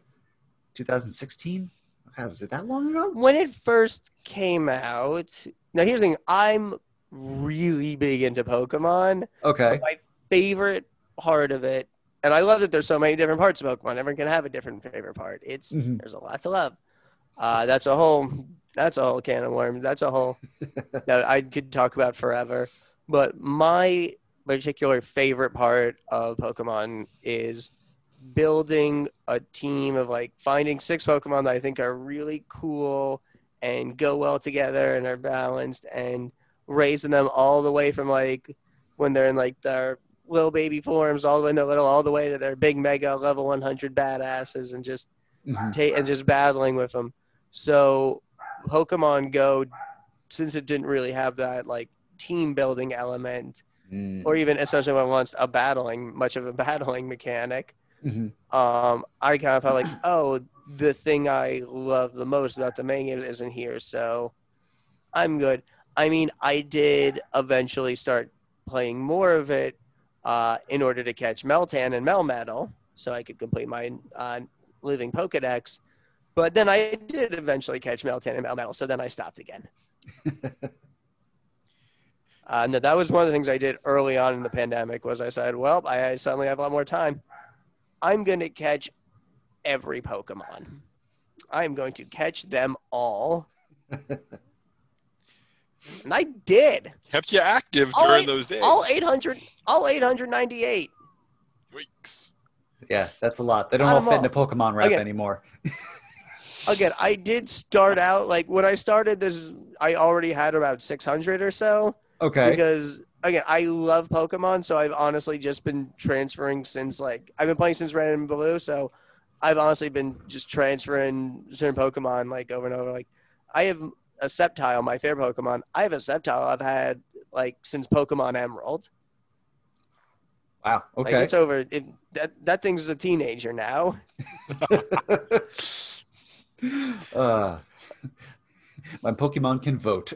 2016? Was it that long ago? When it first came out. Now here's the thing: I'm really big into Pokemon. Okay. My favorite part of it, and I love that there's so many different parts of Pokemon. Everyone can have a different favorite part. It's There's a lot to love. That's a whole can of worms. That's a whole that I could talk about forever. But my particular favorite part of Pokemon is building a team of, like, finding six Pokemon that I think are really cool and go well together and are balanced, and raising them all the way from, like, when they're in, like, their little baby forms, all the way in their little, all the way to their big mega level 100 badasses, and just just battling with them. So Pokemon Go, since it didn't really have that, like, team building element, or even especially when it launched much of a battling mechanic, I kind of felt like, oh, the thing I love the most about the main game isn't here, so I'm good. I mean, I did eventually start playing more of it in order to catch Meltan and Melmetal so I could complete my living Pokedex. But then I did eventually catch Meltan and Melmetal, so then I stopped again. No, that was one of the things I did early on in the pandemic was I said, well, I suddenly have a lot more time. I'm going to catch every Pokemon. I'm going to catch them all. And I did. Kept you active during those days. All 898. Weeks. Yeah, that's a lot. They don't all fit in a Pokemon wrap anymore. Again, I did start out, like, when I started this, I already had about 600 or so. Okay. Because, again, I love Pokemon, so I've honestly just been transferring since, like, I've been playing since Red and Blue, so I've honestly been just transferring certain Pokemon, like, over and over. Like, I have a Sceptile, my favorite Pokemon. I have a Sceptile I've had, like, since Pokemon Emerald. Wow, okay. Like, it's over. That thing's a teenager now. My Pokemon can vote.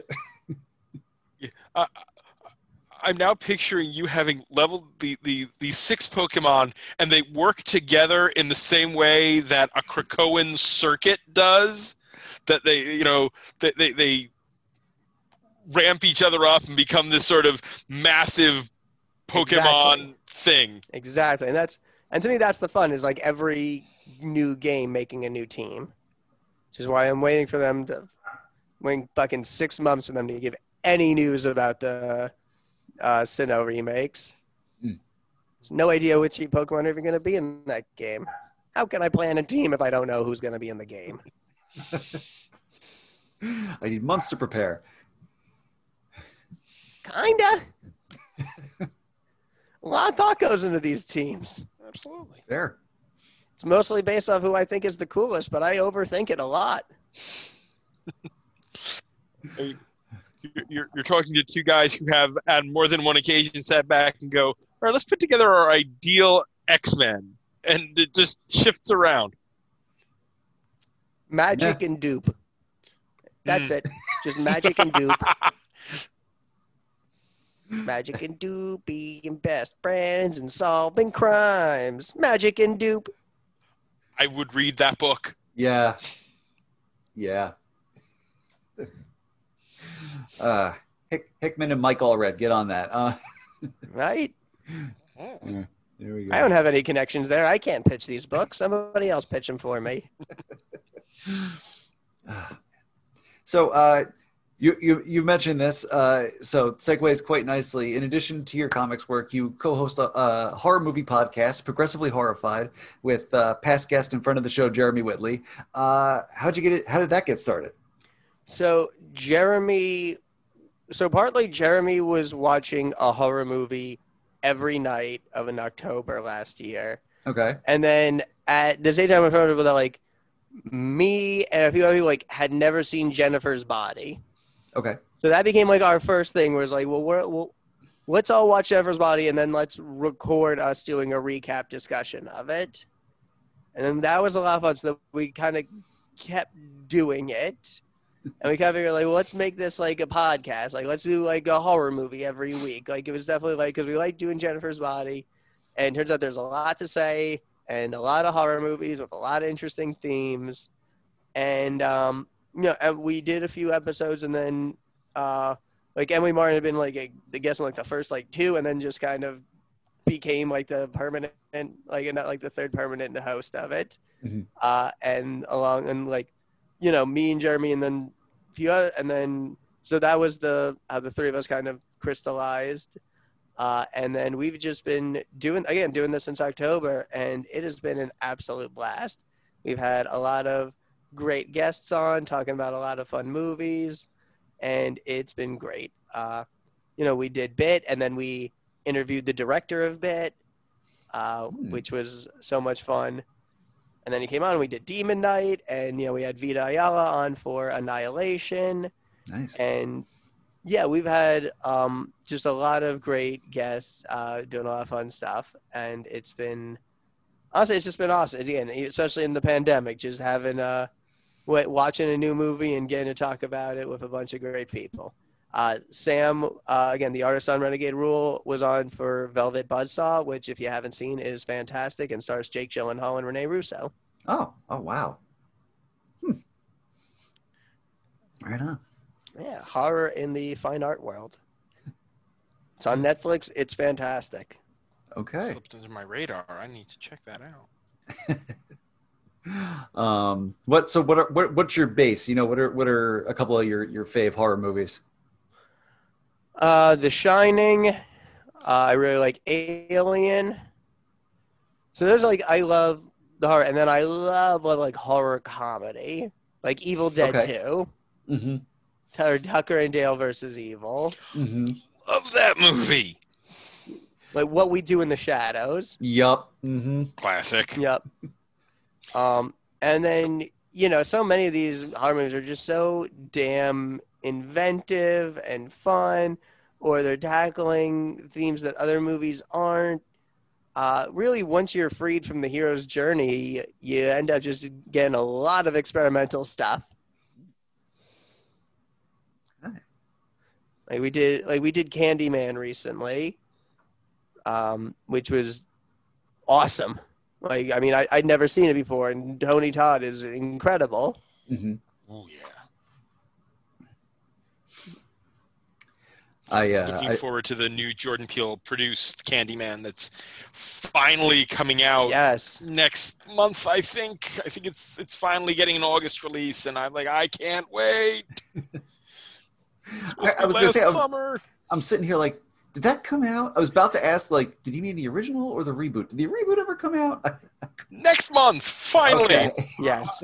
I'm now picturing you having leveled the six Pokemon, and they work together in the same way that a Krakoan circuit does. That they, you know, they ramp each other up and become this sort of massive Pokemon thing. Exactly, and to me that's the fun, is like every new game making a new team, which is why I'm waiting for them to wait fucking 6 months for them to give any news about the Sinnoh remakes. There's no idea which Pokemon are even going to be in that game. How can I plan a team if I don't know who's going to be in the game? I need months to prepare. Kinda. A lot of thought goes into these teams. Absolutely. Fair. It's mostly based off who I think is the coolest, but I overthink it a lot. You're talking to two guys who have, on more than one occasion, sat back and go, all right, let's put together our ideal X-Men. And it just shifts around. Magic and dupe. That's it. Just magic and dupe. Magic and dupe, being best friends and solving crimes. Magic and dupe. I would read that book. Yeah. Yeah. Hickman and Mike Allred, get on that. Right? Yeah, there we go. I don't have any connections there. I can't pitch these books. Somebody else pitch them for me. So you mentioned this, so segues quite nicely. In addition to your comics work, you co-host a horror movie podcast, Progressively Horrified, with past guest in front of the show, Jeremy Whitley. How did that get started? So Jeremy was watching a horror movie every night of in October last year. Okay. And then at the same time, I found out that, like, me and a few other people, like, had never seen Jennifer's Body. Okay. So that became, like, our first thing, was like, well, let's all watch Jennifer's Body and then let's record us doing a recap discussion of it. And then that was a lot of fun. So we kind of kept doing it. And we kind of figured, like, well, let's make this, like, a podcast. Like, let's do, like, a horror movie every week. Like, it was definitely, like, because we like doing Jennifer's Body. And it turns out there's a lot to say and a lot of horror movies with a lot of interesting themes. And, we did a few episodes. And then, like, Emily Martin had been, like, a guest on, like, the first, like, two. And then just kind of became, like, the permanent, like, not, like, the third permanent host of it. Mm-hmm. You know, me and Jeremy, and then a few other, and then so that was how the three of us kind of crystallized. And then we've just been doing this since October, and it has been an absolute blast. We've had a lot of great guests on talking about a lot of fun movies, and it's been great. We did Bit, and then we interviewed the director of Bit, which was so much fun. And then he came on, and we did Demon Knight, and, we had Vida Ayala on for Annihilation. Nice. And, we've had just a lot of great guests doing a lot of fun stuff. And it's been, honestly, it's just been awesome. Again, especially in the pandemic, just having watching a new movie and getting to talk about it with a bunch of great people. Sam, again, the artist on Renegade Rule, was on for Velvet Buzzsaw, which, if you haven't seen, is fantastic and stars Jake Gyllenhaal and Rene Russo. Oh, wow. Right on. Yeah, horror in the fine art world. It's on Netflix. It's fantastic. Okay. It slipped under my radar. I need to check that out. What's your base? What are a couple of your fave horror movies? The Shining. I really like Alien. So there's I love the horror, and then I love horror comedy, like Evil Dead 2. Mm-hmm. Tucker and Dale versus Evil. Mm-hmm. Love that movie. Like What We Do in the Shadows. Yup. Mm-hmm. Classic. Yup. And then, so many of these horror movies are just so damn inventive and fun, or they're tackling themes that other movies aren't. Really, once you're freed from the hero's journey, you end up just getting a lot of experimental stuff. Okay. We did Candyman recently, which was awesome. I'd never seen it before, and Tony Todd is incredible. Mm-hmm. Oh yeah. Looking forward to the new Jordan Peele produced Candyman that's finally coming out. Yes. Next month, I think. I think it's finally getting an August release, and I'm like, I can't wait. I was gonna say, summer. I'm sitting here like, did that come out? I was about to ask, did you mean the original or the reboot? Did the reboot ever come out? Next month, finally. Okay. Yes.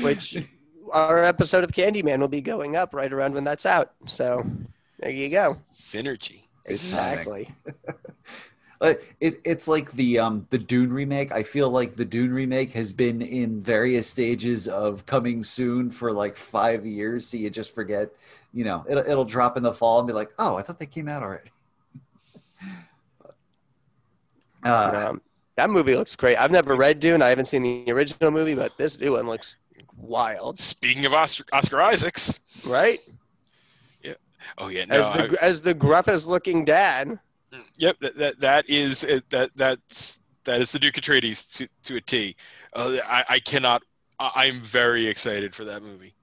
Which, our episode of Candyman will be going up right around when that's out. So, there you go. Synergy. Exactly. It's like the Dune remake. I feel like the Dune remake has been in various stages of coming soon for 5 years, so you just forget. It'll drop in the fall and be like, oh, I thought they came out already. That movie looks great. I've never read Dune. I haven't seen the original movie, but this new one looks wild. Speaking of Oscar Isaacs, right? Yeah. Oh yeah. No, as the gruffest looking dad. Yep, that is the Duke Atreides to a T. I'm very excited for that movie.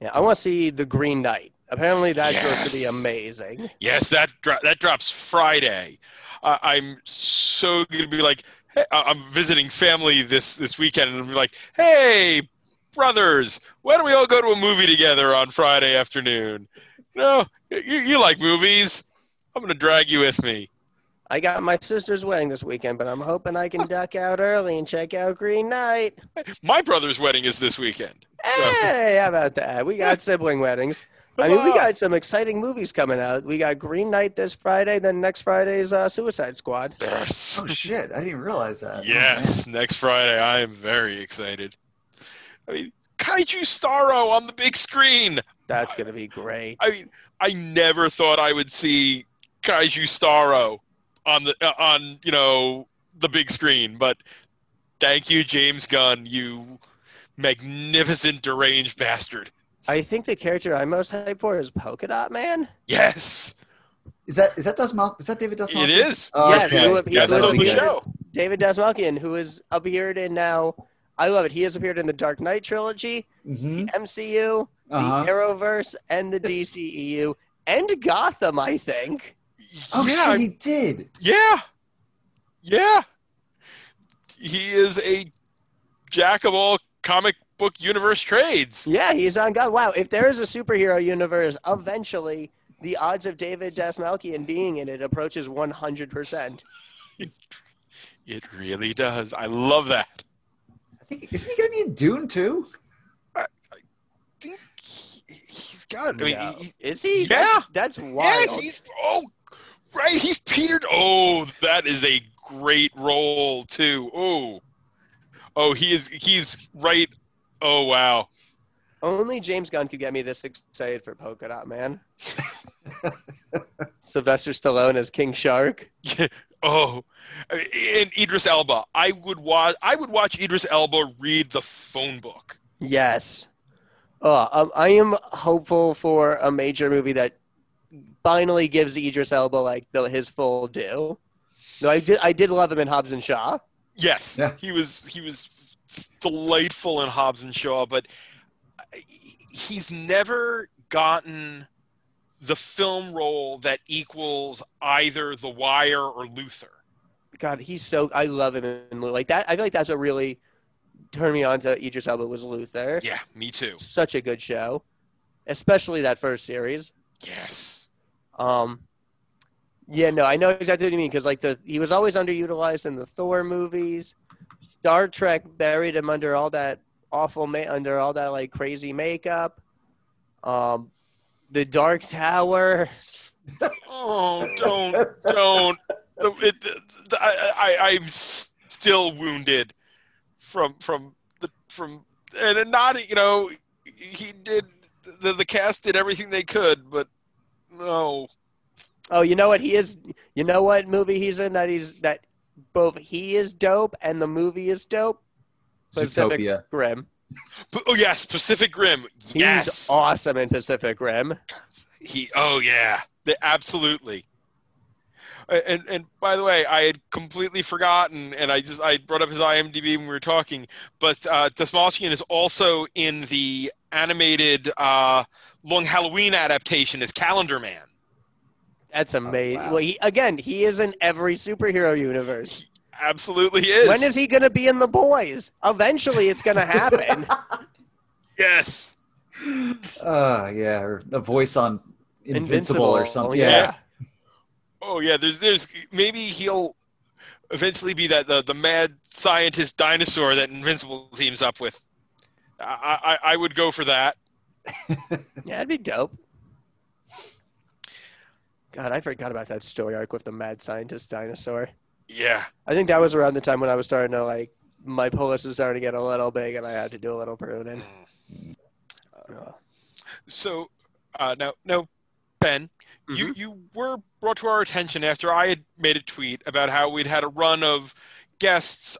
Yeah, I want to see The Green Knight. Apparently that's supposed to be amazing. Yes, that drops Friday. I'm so going to be like, hey, I'm visiting family this weekend, and I'm like, hey, brothers, why don't we all go to a movie together on Friday afternoon? No, you like movies. I'm going to drag you with me. I got my sister's wedding this weekend, but I'm hoping I can duck out early and check out Green Knight. My brother's wedding is this weekend. Hey, how about that? We got sibling weddings. I mean, we got some exciting movies coming out. We got Green Knight this Friday, then next Friday's Suicide Squad. Yes. Oh, shit. I didn't realize that. Yes, next Friday. I am very excited. I mean, Kaiju Starro on the big screen. That's going to be great. I mean, I never thought I would see Kaiju Starro on the the big screen, but thank you, James Gunn, you magnificent deranged bastard. I think the character I'm most hyped for is Polka Dot Man. Yes. Is that David Dastmalchian? It is. Yes, David Dastmalchian, who is appeared in now. I love it. He has appeared in the Dark Knight trilogy, the MCU, the Arrowverse, and the DCEU, and Gotham, I think. Oh, yeah, shit, he did. Yeah. Yeah. He is a jack of all comic book universe trades. Yeah, he's on Gotham. Wow, if there is a superhero universe, eventually the odds of David Dastmalchian being in it approaches 100%. It really does. I love that. I think, isn't he going to be in Dune too? I think he's got. I mean, no. Is he? Yeah, that's wild. Yeah, he's. Oh, right. He's petered. Oh, that is a great role too. Oh, he is. He's right. Oh, wow. Only James Gunn could get me this excited for Polka Dot Man. Sylvester Stallone as King Shark. Yeah. Oh, and Idris Elba. I would watch Idris Elba read the phone book. Yes. I am hopeful for a major movie that finally gives Idris Elba his full due. No, I did love him in Hobbs and Shaw. Yes, yeah. He was delightful in Hobbs and Shaw, but he's never gotten the film role that equals either The Wire or Luther. God, I love him in like that. I feel like that's what really turned me on to Idris Elba was Luther. Yeah, me too. Such a good show, especially that first series. Yes. Yeah, no, I know exactly what you mean because he was always underutilized in the Thor movies. Star Trek buried him under all that awful under all that crazy makeup. The Dark Tower. Oh, don't. I'm still wounded from not, he did, the cast did everything they could, but no. Oh, you know what he is, you know what movie he's in that both he is dope and the movie is dope? Pacific Rim. Oh yes, Pacific Rim. Yes, he's awesome in Pacific Rim. Oh yeah, absolutely. And by the way, I had completely forgotten, and I brought up his IMDb when we were talking. But Dastmalchian is also in the animated Long Halloween adaptation as Calendar Man. That's amazing. Oh, wow. Well, he is in every superhero universe. Absolutely is. When is he going to be in The Boys? Eventually it's going to happen. Yes. Yeah, or a voice on Invincible or something. Yeah. Oh yeah, there's maybe he'll eventually be that the mad scientist dinosaur that Invincible teams up with. I would go for that. Yeah, that'd be dope. God, I forgot about that story arc with the mad scientist dinosaur. Yeah. I think that was around the time when I was starting to my pelvis was starting to get a little big and I had to do a little pruning. So now, Ben, mm-hmm. you were brought to our attention after I had made a tweet about how we'd had a run of guests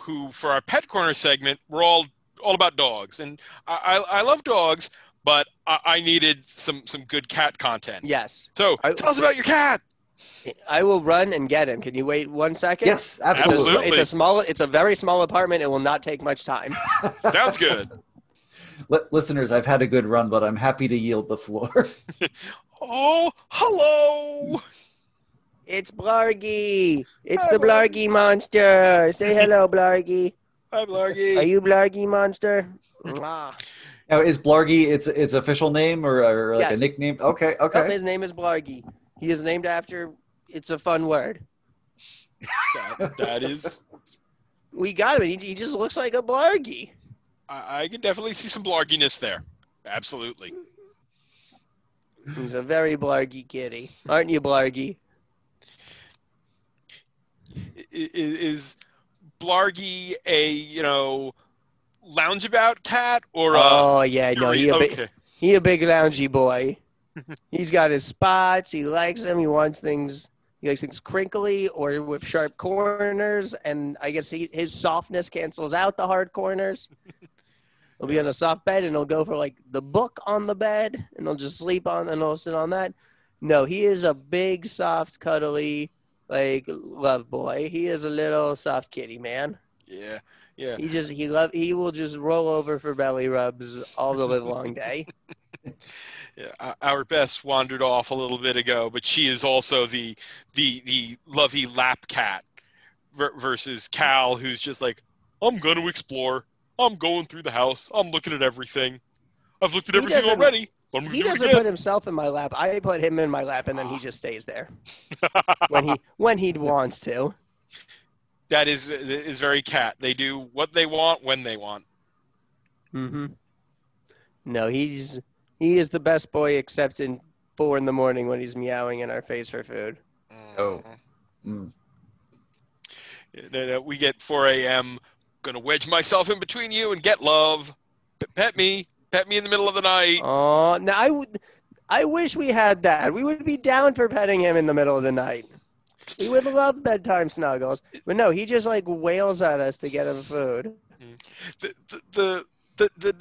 who, for our Pet Corner segment, were all about dogs. And I love dogs, but I needed some good cat content. Yes. So tell us about your cat. I will run and get him. Can you wait 1 second? Yes, absolutely. It's a very small apartment. It will not take much time. Sounds good. Listeners, I've had a good run, but I'm happy to yield the floor. Oh, hello. It's Blargy. It's the Blargy monster. Say hello, Blargy. Hi, Blargy. Are you Blargy monster? Now, is Blargy its official name or yes. A nickname? Okay. His name is Blargy. He is named after. It's a fun word. That is. We got him. He just looks like a blargy. I can definitely see some blarginess there. Absolutely. He's a very blargy kitty, aren't you, Blargy? Is Blargy a loungeabout cat or? Oh yeah, no, he a big loungy boy. He's got his spots. He likes them. He wants things. He likes things crinkly or with sharp corners. And I guess his softness cancels out the hard corners. He'll be on a soft bed and he'll go for the book on the bed and he'll just sleep on and he'll sit on that. No, he is a big, soft, cuddly, love boy. He is a little soft kitty, man. Yeah, yeah. He will just roll over for belly rubs all the live long day. Yeah, our best wandered off a little bit ago, but she is also the lovey lap cat versus Cal, who's just I'm going to explore. I'm going through the house. I'm looking at everything. I've looked at everything already. He doesn't put himself in my lap. I put him in my lap, and then he just stays there when he wants to. That is very cat. They do what they want when they want. Mm-hmm. No, he is the best boy, except in 4 a.m. when he's meowing in our face for food. Oh. Mm. We get 4 a.m. Gonna wedge myself in between you and get love. Pet me. Pet me in the middle of the night. Oh, now I wish we had that. We would be down for petting him in the middle of the night. We would love bedtime snuggles. But no, he just like wails at us to get him food. The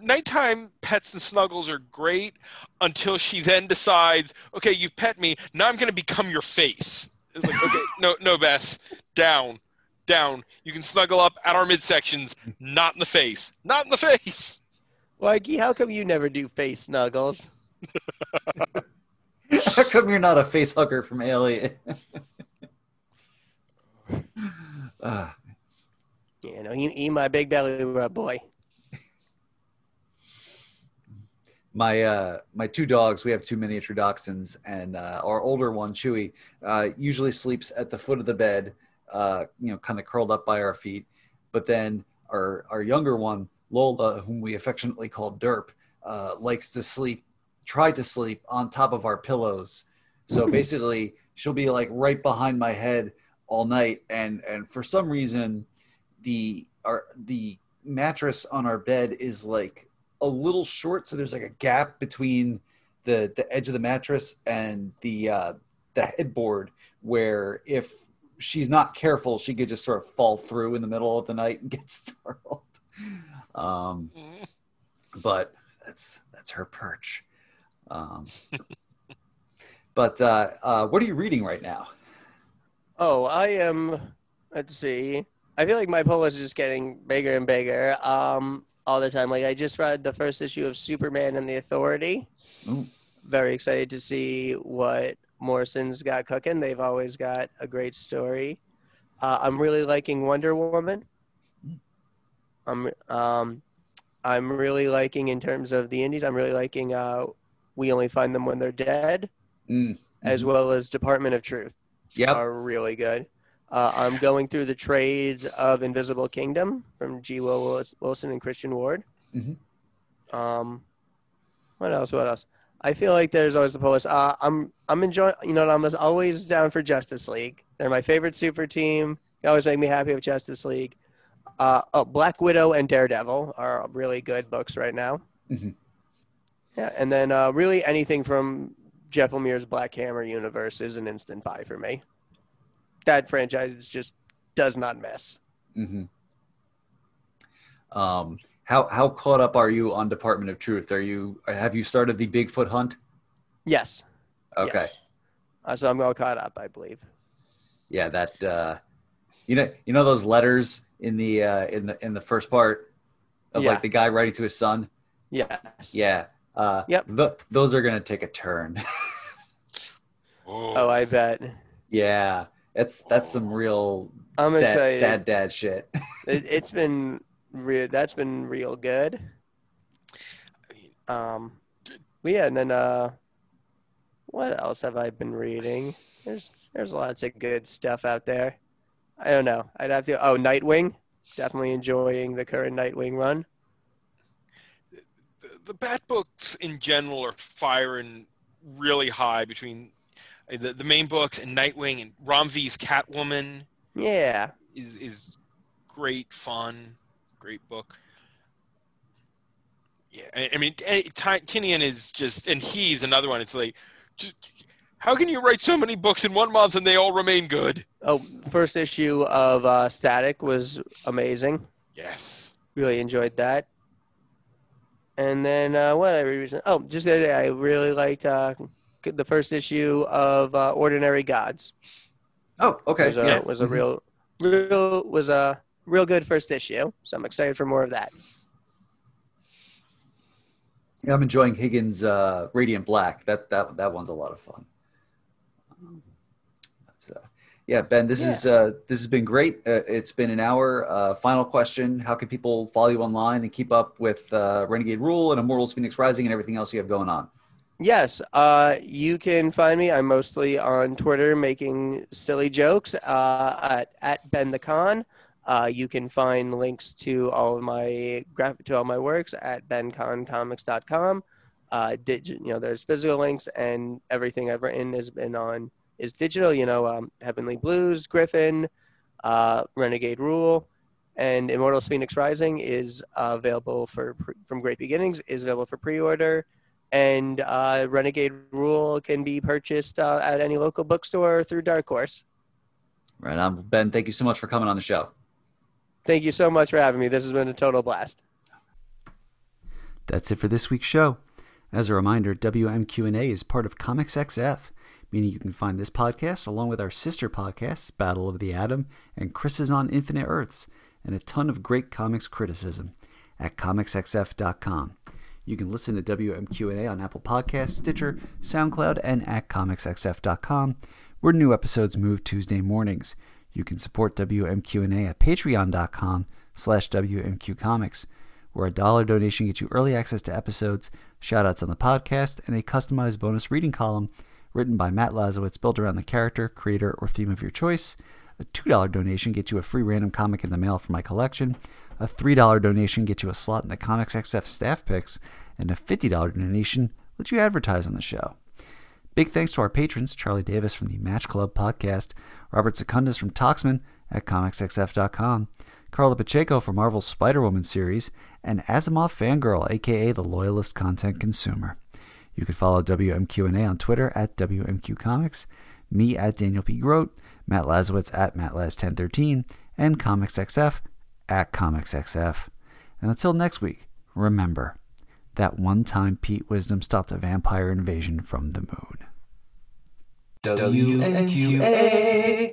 nighttime pets and snuggles are great until she then decides, okay, you've pet me. Now I'm going to become your face. It's like, okay, no, Bess. Down. You can snuggle up at our midsections. Not in the face. Not in the face. Mikey, how come you never do face snuggles? How come you're not a face hugger from Alien? You know, you eat my big belly rub, boy. My two dogs, we have two miniature dachshunds, and our older one, Chewy, usually sleeps at the foot of the bed, kind of curled up by our feet. But then our younger one, Lola, whom we affectionately call Derp, likes to try to sleep on top of our pillows. So basically, she'll be like right behind my head all night. And for some reason, the mattress on our bed is like a little short. So there's like a gap between the edge of the mattress and the headboard where if she's not careful, she could just sort of fall through in the middle of the night and get startled. But that's her perch. But what are you reading right now? Oh, I am. Let's see. I feel like my pull is just getting bigger and bigger all the time. Like I just read the first issue of Superman and the Authority. Ooh. Very excited to see what Morrison's got cooking. They've always got a great story. I'm really liking Wonder Woman. I'm really liking, in terms of the indies, I'm really liking We Only Find Them When They're Dead, as well as Department of Truth. Yep. Are really good. I'm going through the trades of Invisible Kingdom from G. Will Wilson and Christian Ward. Mm-hmm. What else? I feel like there's always the post. I'm enjoying, I'm always down for Justice League. They're my favorite super team. They always make me happy with Justice League. Black Widow and Daredevil are really good books right now. Mm-hmm. Yeah, and then really anything from Jeff Lemire's Black Hammer universe is an instant buy for me. That franchise just does not miss. Mm-hmm. How caught up are you on Department of Truth? Have you started the Bigfoot hunt? Yes. Okay. Yes. So I'm all caught up, I believe. Yeah, that you know those letters in the first part of like the guy writing to his son. Yes. Yeah. Yep. Those are gonna take a turn. Oh, I bet. Yeah, that's some real sad dad shit. It's been real. That's been real good. And then what else have I been reading? There's lots of good stuff out there. I don't know. I'd have to. Oh, Nightwing. Definitely enjoying the current Nightwing run. The Bat books in general are firing really high between the main books and Nightwing, and Rom V's Catwoman. Yeah, is great fun, great book. Yeah, I mean Tinian is just, and he's another one. It's like just. How can you write so many books in 1 month and they all remain good? Oh, first issue of Static was amazing. Yes. Really enjoyed that. And then what I read recently? Oh, just the other day I really liked the first issue of Ordinary Gods. Oh, okay. It was a real good first issue. So I'm excited for more of that. Yeah, I'm enjoying Higgins' Radiant Black. That one's a lot of fun. Ben, this has been great. It's been an hour. Final question: how can people follow you online and keep up with Renegade Rule and Immortals Fenyx Rising and everything else you have going on? Yes, you can find me. I'm mostly on Twitter making silly jokes at Ben the Kahn. You can find links to all of my works at benkahncomics.com. There's physical links, and everything I've written is digital. Heavenly Blues, Griffin, Renegade Rule, and Immortals Fenyx Rising is available from Great Beginnings is available for pre-order. And Renegade Rule can be purchased at any local bookstore through Dark Horse. Right on. Ben, thank you so much for coming on the show. Thank you so much for having me. This has been a total blast. That's it for this week's show. As a reminder, WMQ&A is part of Comics XF, meaning you can find this podcast along with our sister podcasts, Battle of the Atom and Chris's on Infinite Earths, and a ton of great comics criticism at comicsxf.com. You can listen to WMQ&A on Apple Podcasts, Stitcher, SoundCloud, and at comicsxf.com, where new episodes move Tuesday mornings. You can support WMQ&A at patreon.com/WMQcomics, where $1 donation gets you early access to episodes, shoutouts on the podcast, and a customized bonus reading column written by Matt Lazowitz built around the character, creator, or theme of your choice. A $2 donation gets you a free random comic in the mail from my collection. A $3 donation gets you a slot in the Comics XF staff picks. And a $50 donation lets you advertise on the show. Big thanks to our patrons, Charlie Davis from the Match Club podcast, Robert Secundus from Toxman at comicsxf.com, Carla Pacheco from Marvel's Spider-Woman series, and Asimov Fangirl, a.k.a. the Loyalist Content Consumer. You can follow WMQ&A on Twitter at WMQComics, me at Daniel P. Grote, Matt Lazowitz at MattLaz1013, and ComicsXF at ComicsXF. And until next week, remember, that one time Pete Wisdom stopped a vampire invasion from the moon. WMQA.